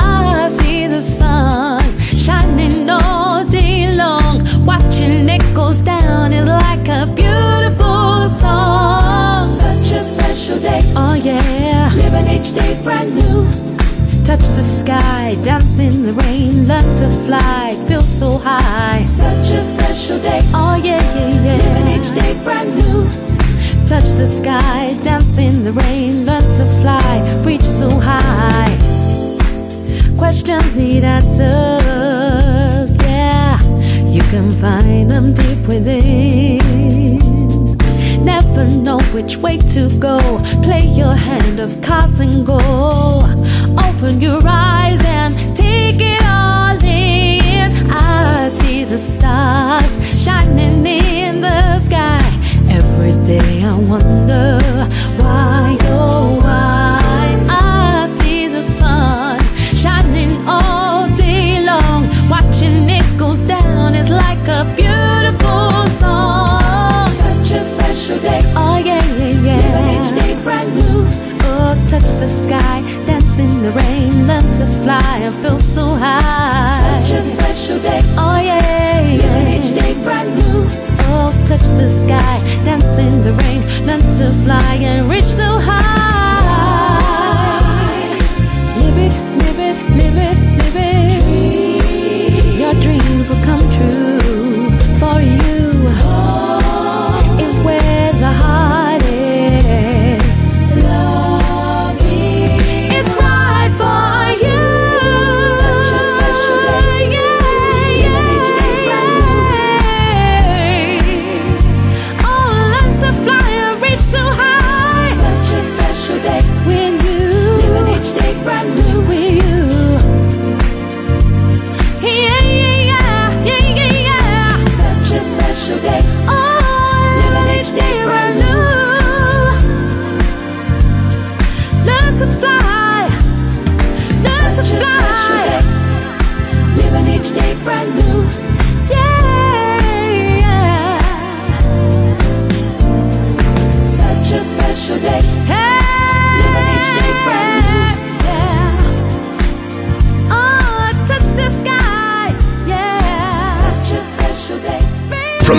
see the sun shining all day long. Watching it goes down is like a beautiful song. Such a special day, oh yeah. Living each day brand new. Touch the sky, dance in the rain, learn to fly, feel so high. Such a special day, oh yeah, yeah, yeah. Living each day brand new. Touch the sky, dance in the rain, learn to fly, reach so high. Questions need answers, yeah. You can find them deep within. Never know which way to go. Play your hand of cards and go. Open your eyes and take it all in. I see the stars shining in the sky. Every day I wonder why, oh why. I see the sun shining all day long. Watching it goes down is like a beautiful song. Special day, oh yeah, yeah, yeah. From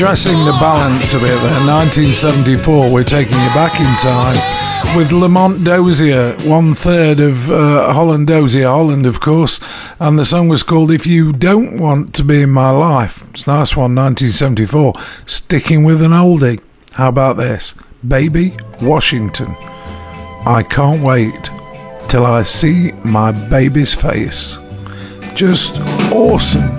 Addressing the balance a bit there, nineteen seventy-four, we're taking you back in time with Lamont Dozier, one third of uh, Holland Dozier Holland, of course, and the song was called If You Don't Want to Be in My Life. It's a nice one, nineteen seventy-four. Sticking with an oldie, how about this? Baby Washington. I can't wait till I see my baby's face. Just awesome.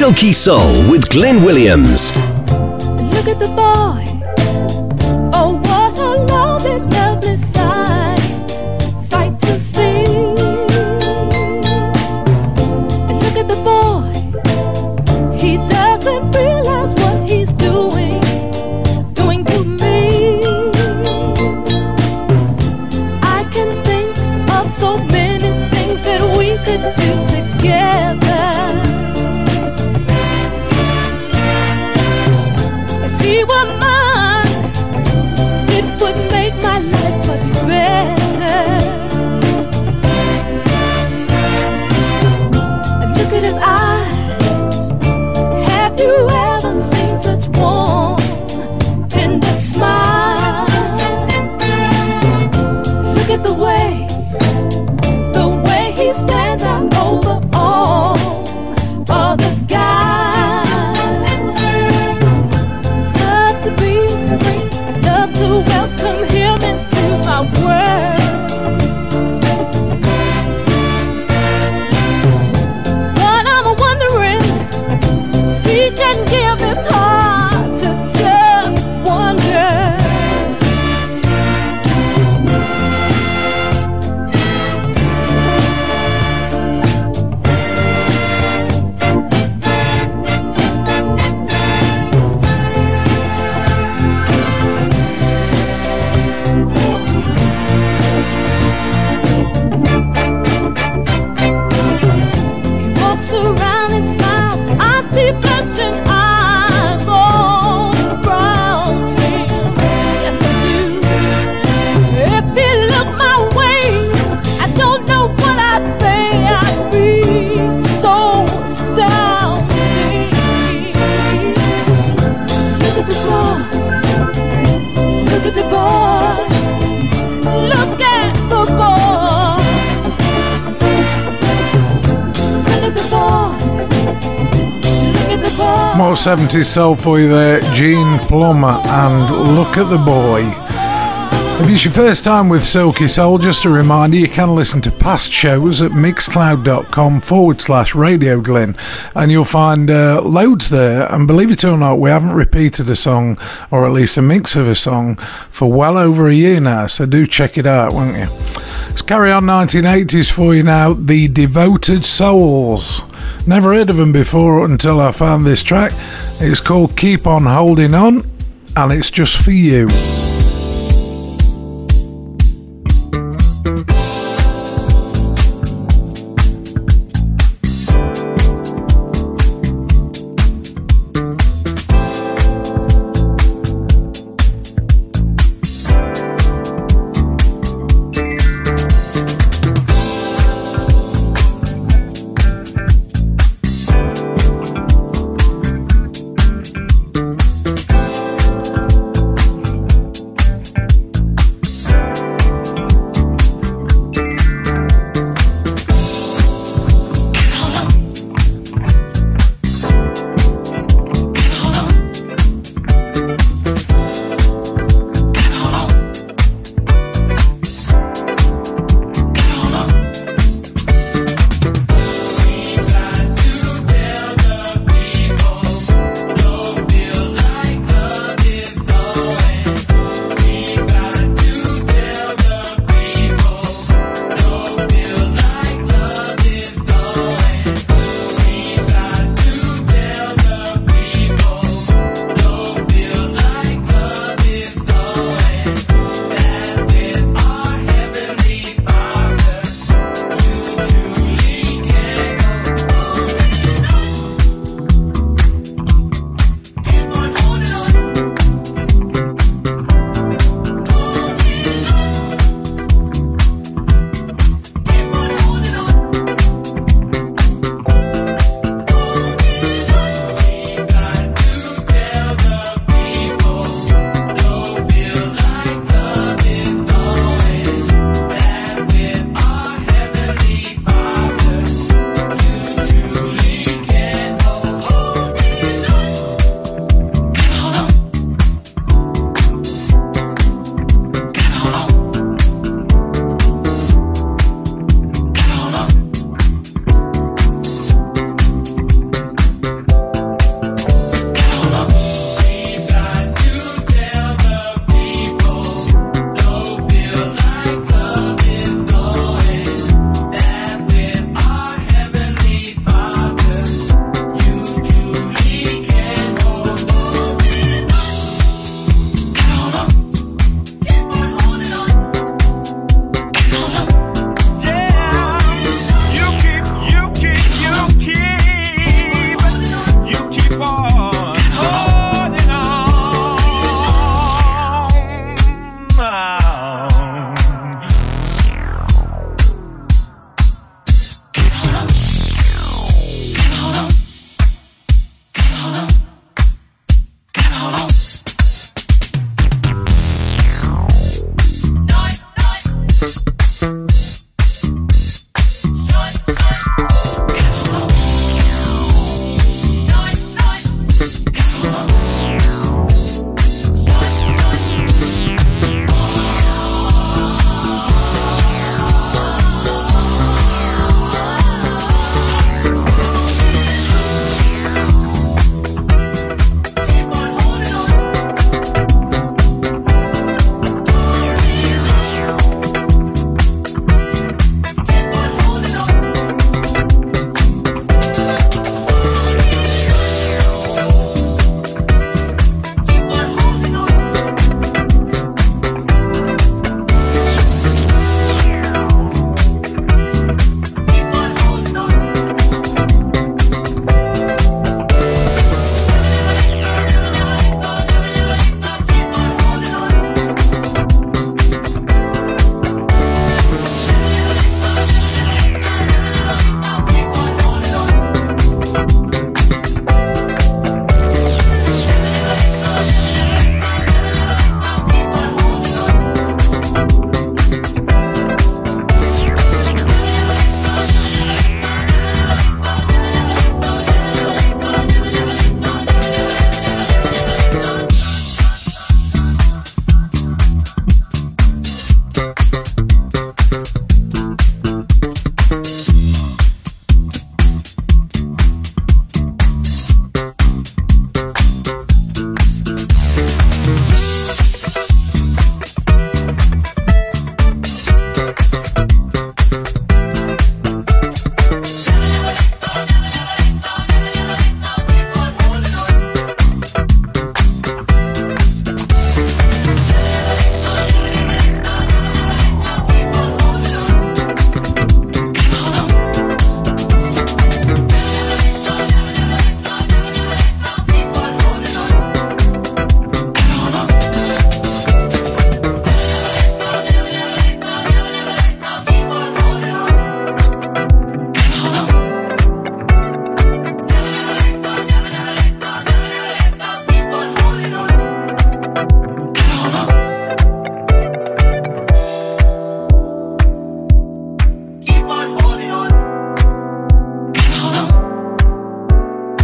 Silky Soul with Glyn Williams. Look at the boy. Oh, what a lovely, lovely sight, sight to see. Look at the boy. He doesn't realize what he's doing, doing to me. I can think of so many things that we could do together. You were mine, it would make my life much better. Look at his eyes. Have you ever seen such warm, tender smile? Look at the way, the way he stands out over all other guys. Welcome him into my world. But I'm wondering, he can give his heart to just wonder. More seventies soul for you there, Gene Plummer, and Look at the Boy. If it's your first time with Silky Soul, just a reminder, you can listen to past shows at mixcloud.com forward slash Radio Glyn, and you'll find uh, loads there, and believe it or not, we haven't repeated a song, or at least a mix of a song, for well over a year now, so do check it out, won't you? Let's carry on nineteen eighties for you now, The Devoted Souls. Never heard of them before until I found this track. It's called Keep On Holding On, and it's just for you.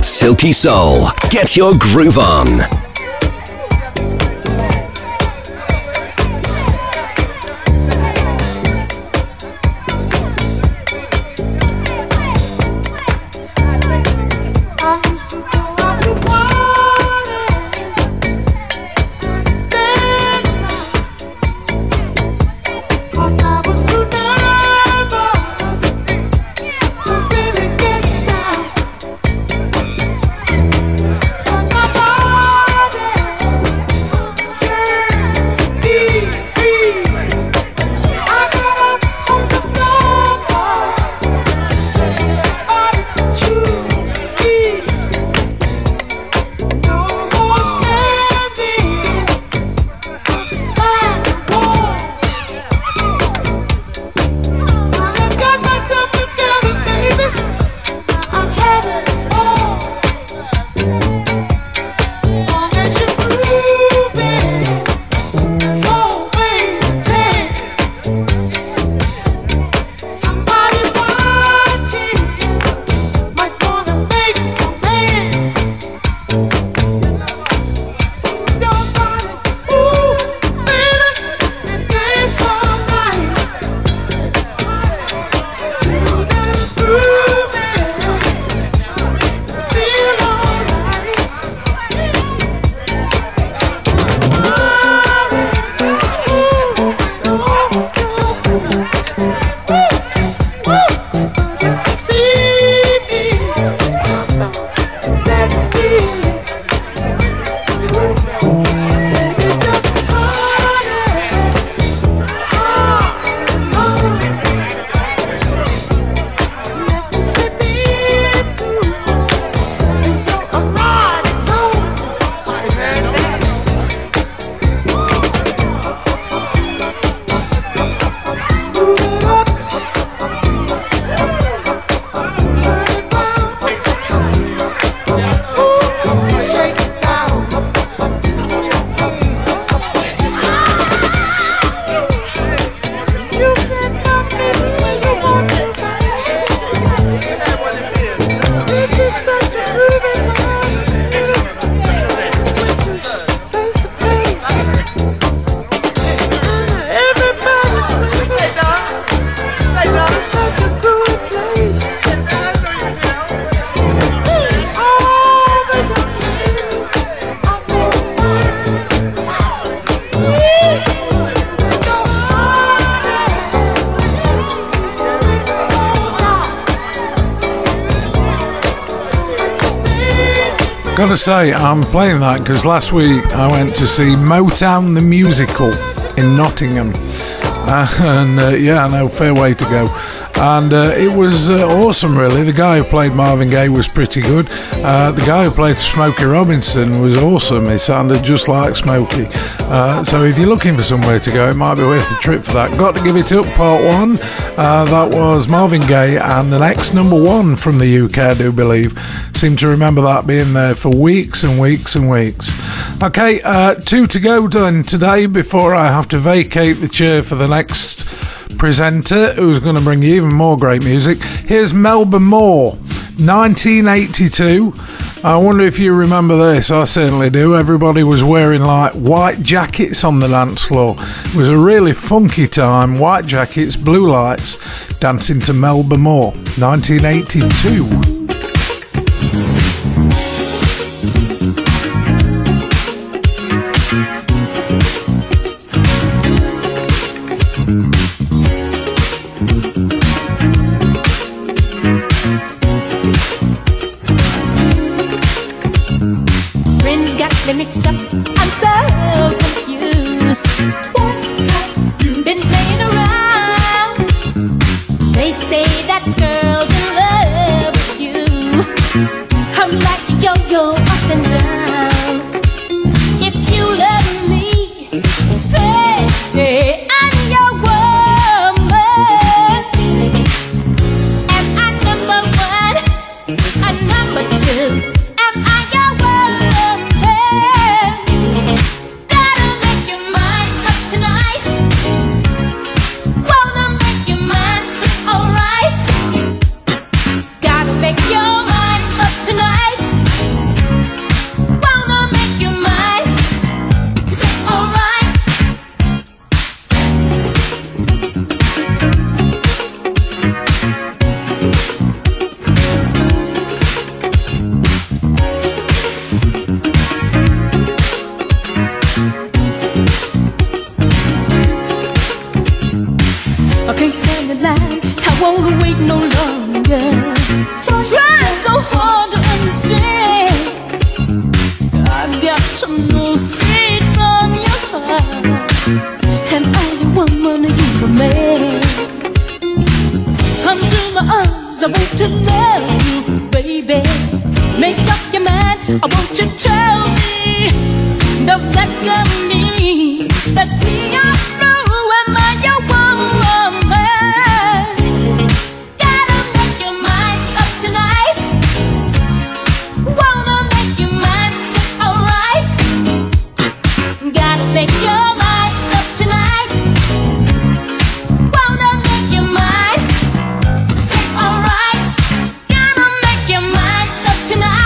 silky soul. Get your groove on. Gotta say, I'm playing that because last week I went to see Motown the Musical in Nottingham, uh, and uh, yeah, I know, fair way to go, and uh, it was uh, awesome really. The guy who played Marvin Gaye was pretty good, uh, the guy who played Smokey Robinson was awesome, he sounded just like Smokey, uh, so if you're looking for somewhere to go, it might be worth the trip for that. Got to Give It Up part one, uh, that was Marvin Gaye, and the next number one from the U K, I do believe. Seem to remember that being there for weeks and weeks and weeks. Okay, uh, two to go then today before I have to vacate the chair for the next presenter who's going to bring you even more great music. Here's Melbourne Moore, nineteen eighty-two. I wonder if you remember this. I certainly do. Everybody was wearing like white jackets on the dance floor. It was a really funky time. White jackets, blue lights, dancing to Melbourne Moore, nineteen eighty-two. Make your mind up tonight. Oh, won't you tell me, does that girl mean that we are through? Am I your woman? Gotta make your mind up tonight. Wanna make your mind so alright. Gotta make your mind up tonight. Wanna make your mind so alright. Gotta make your mind up tonight.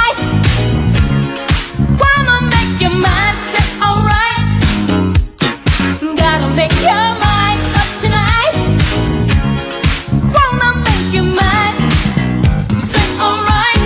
Wanna make your mind so alright. Gotta make your mind up tonight. Wanna make your mind so alright.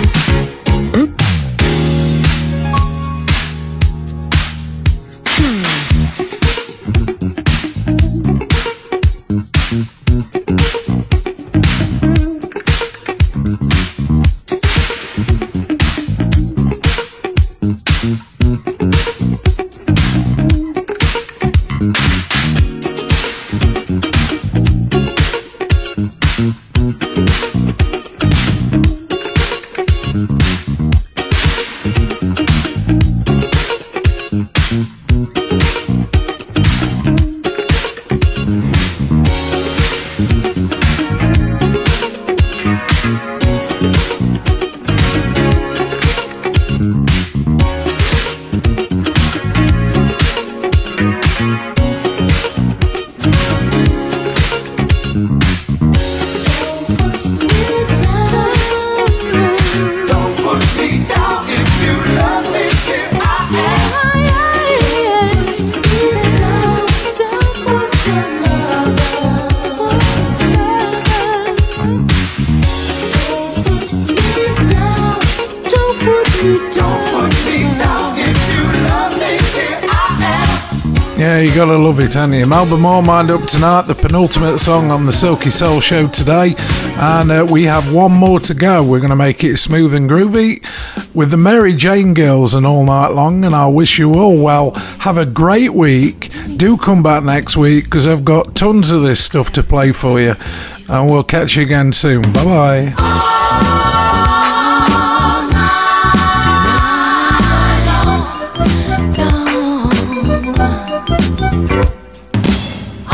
Don't put me down if you love me. Here I am. Don't put me down if you love me. Here I am. Yeah, you gotta love it, haven't you? Melbourne Moore, Mind Up Tonight, the penultimate song on the Silky Soul Show today. And uh, we have one more to go. We're going to make it smooth and groovy with the Mary Jane Girls and All Night Long. And I wish you all well. Have a great week. Do come back next week because I've got tons of this stuff to play for you. And we'll catch you again soon. Bye bye.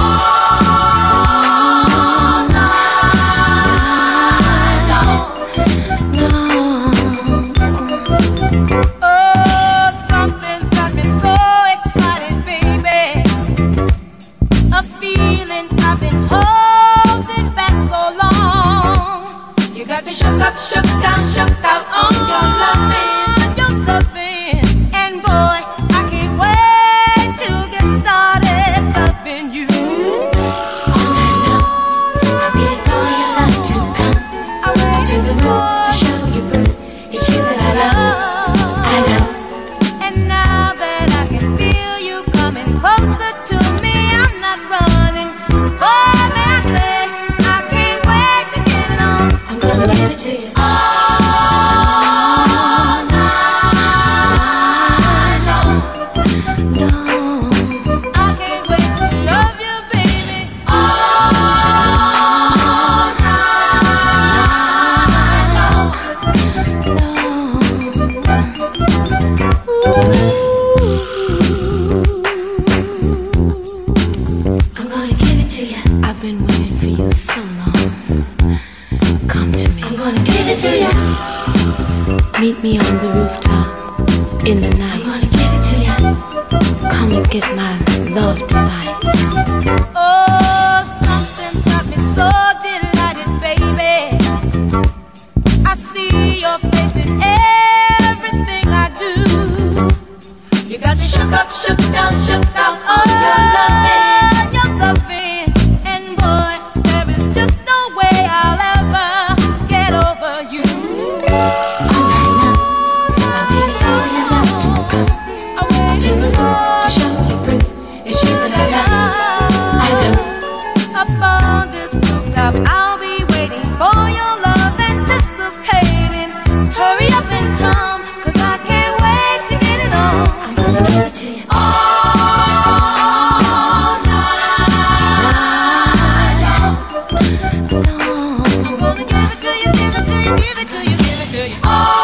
Oh, something's got me so excited, baby. A feeling I've been holding back so long. You got me shook up, shook down, shook out on your loving, your loving. And boy, I can't wait to get started loving you. All night long, I feel it for your love to come. All right. To the moon to show you proof. It's you that I love, I love. And now that I can feel you coming closer to me, I'm not running. Oh, may I say, I can't wait to get it on. I'm gonna give it to you. All night long. I can't wait to love you, baby. All night long. I'm gonna give it to you. I've been waiting for you so long. Come to me. I'm gonna give it to you. Meet me on the rooftop in the night. I'm gonna give it to you. Come and get my love tonight. Oh, something's got me so delighted, baby. I see your face in everything I do. You got me shook up, shook down, shook out on your loving, your loving. And boy, there is just no way I'll ever get over you. All night long, I feel it for your love to come. I want To you the moon to show you proof. It's you that I love, I love. upon this rooftop. I'll be waiting for your love, anticipating. Hurry up and come, cause I can't wait to get it on. I'm gonna give it to you. All night long. I'm gonna give it to you, give it to you, give it to you, give it to you. All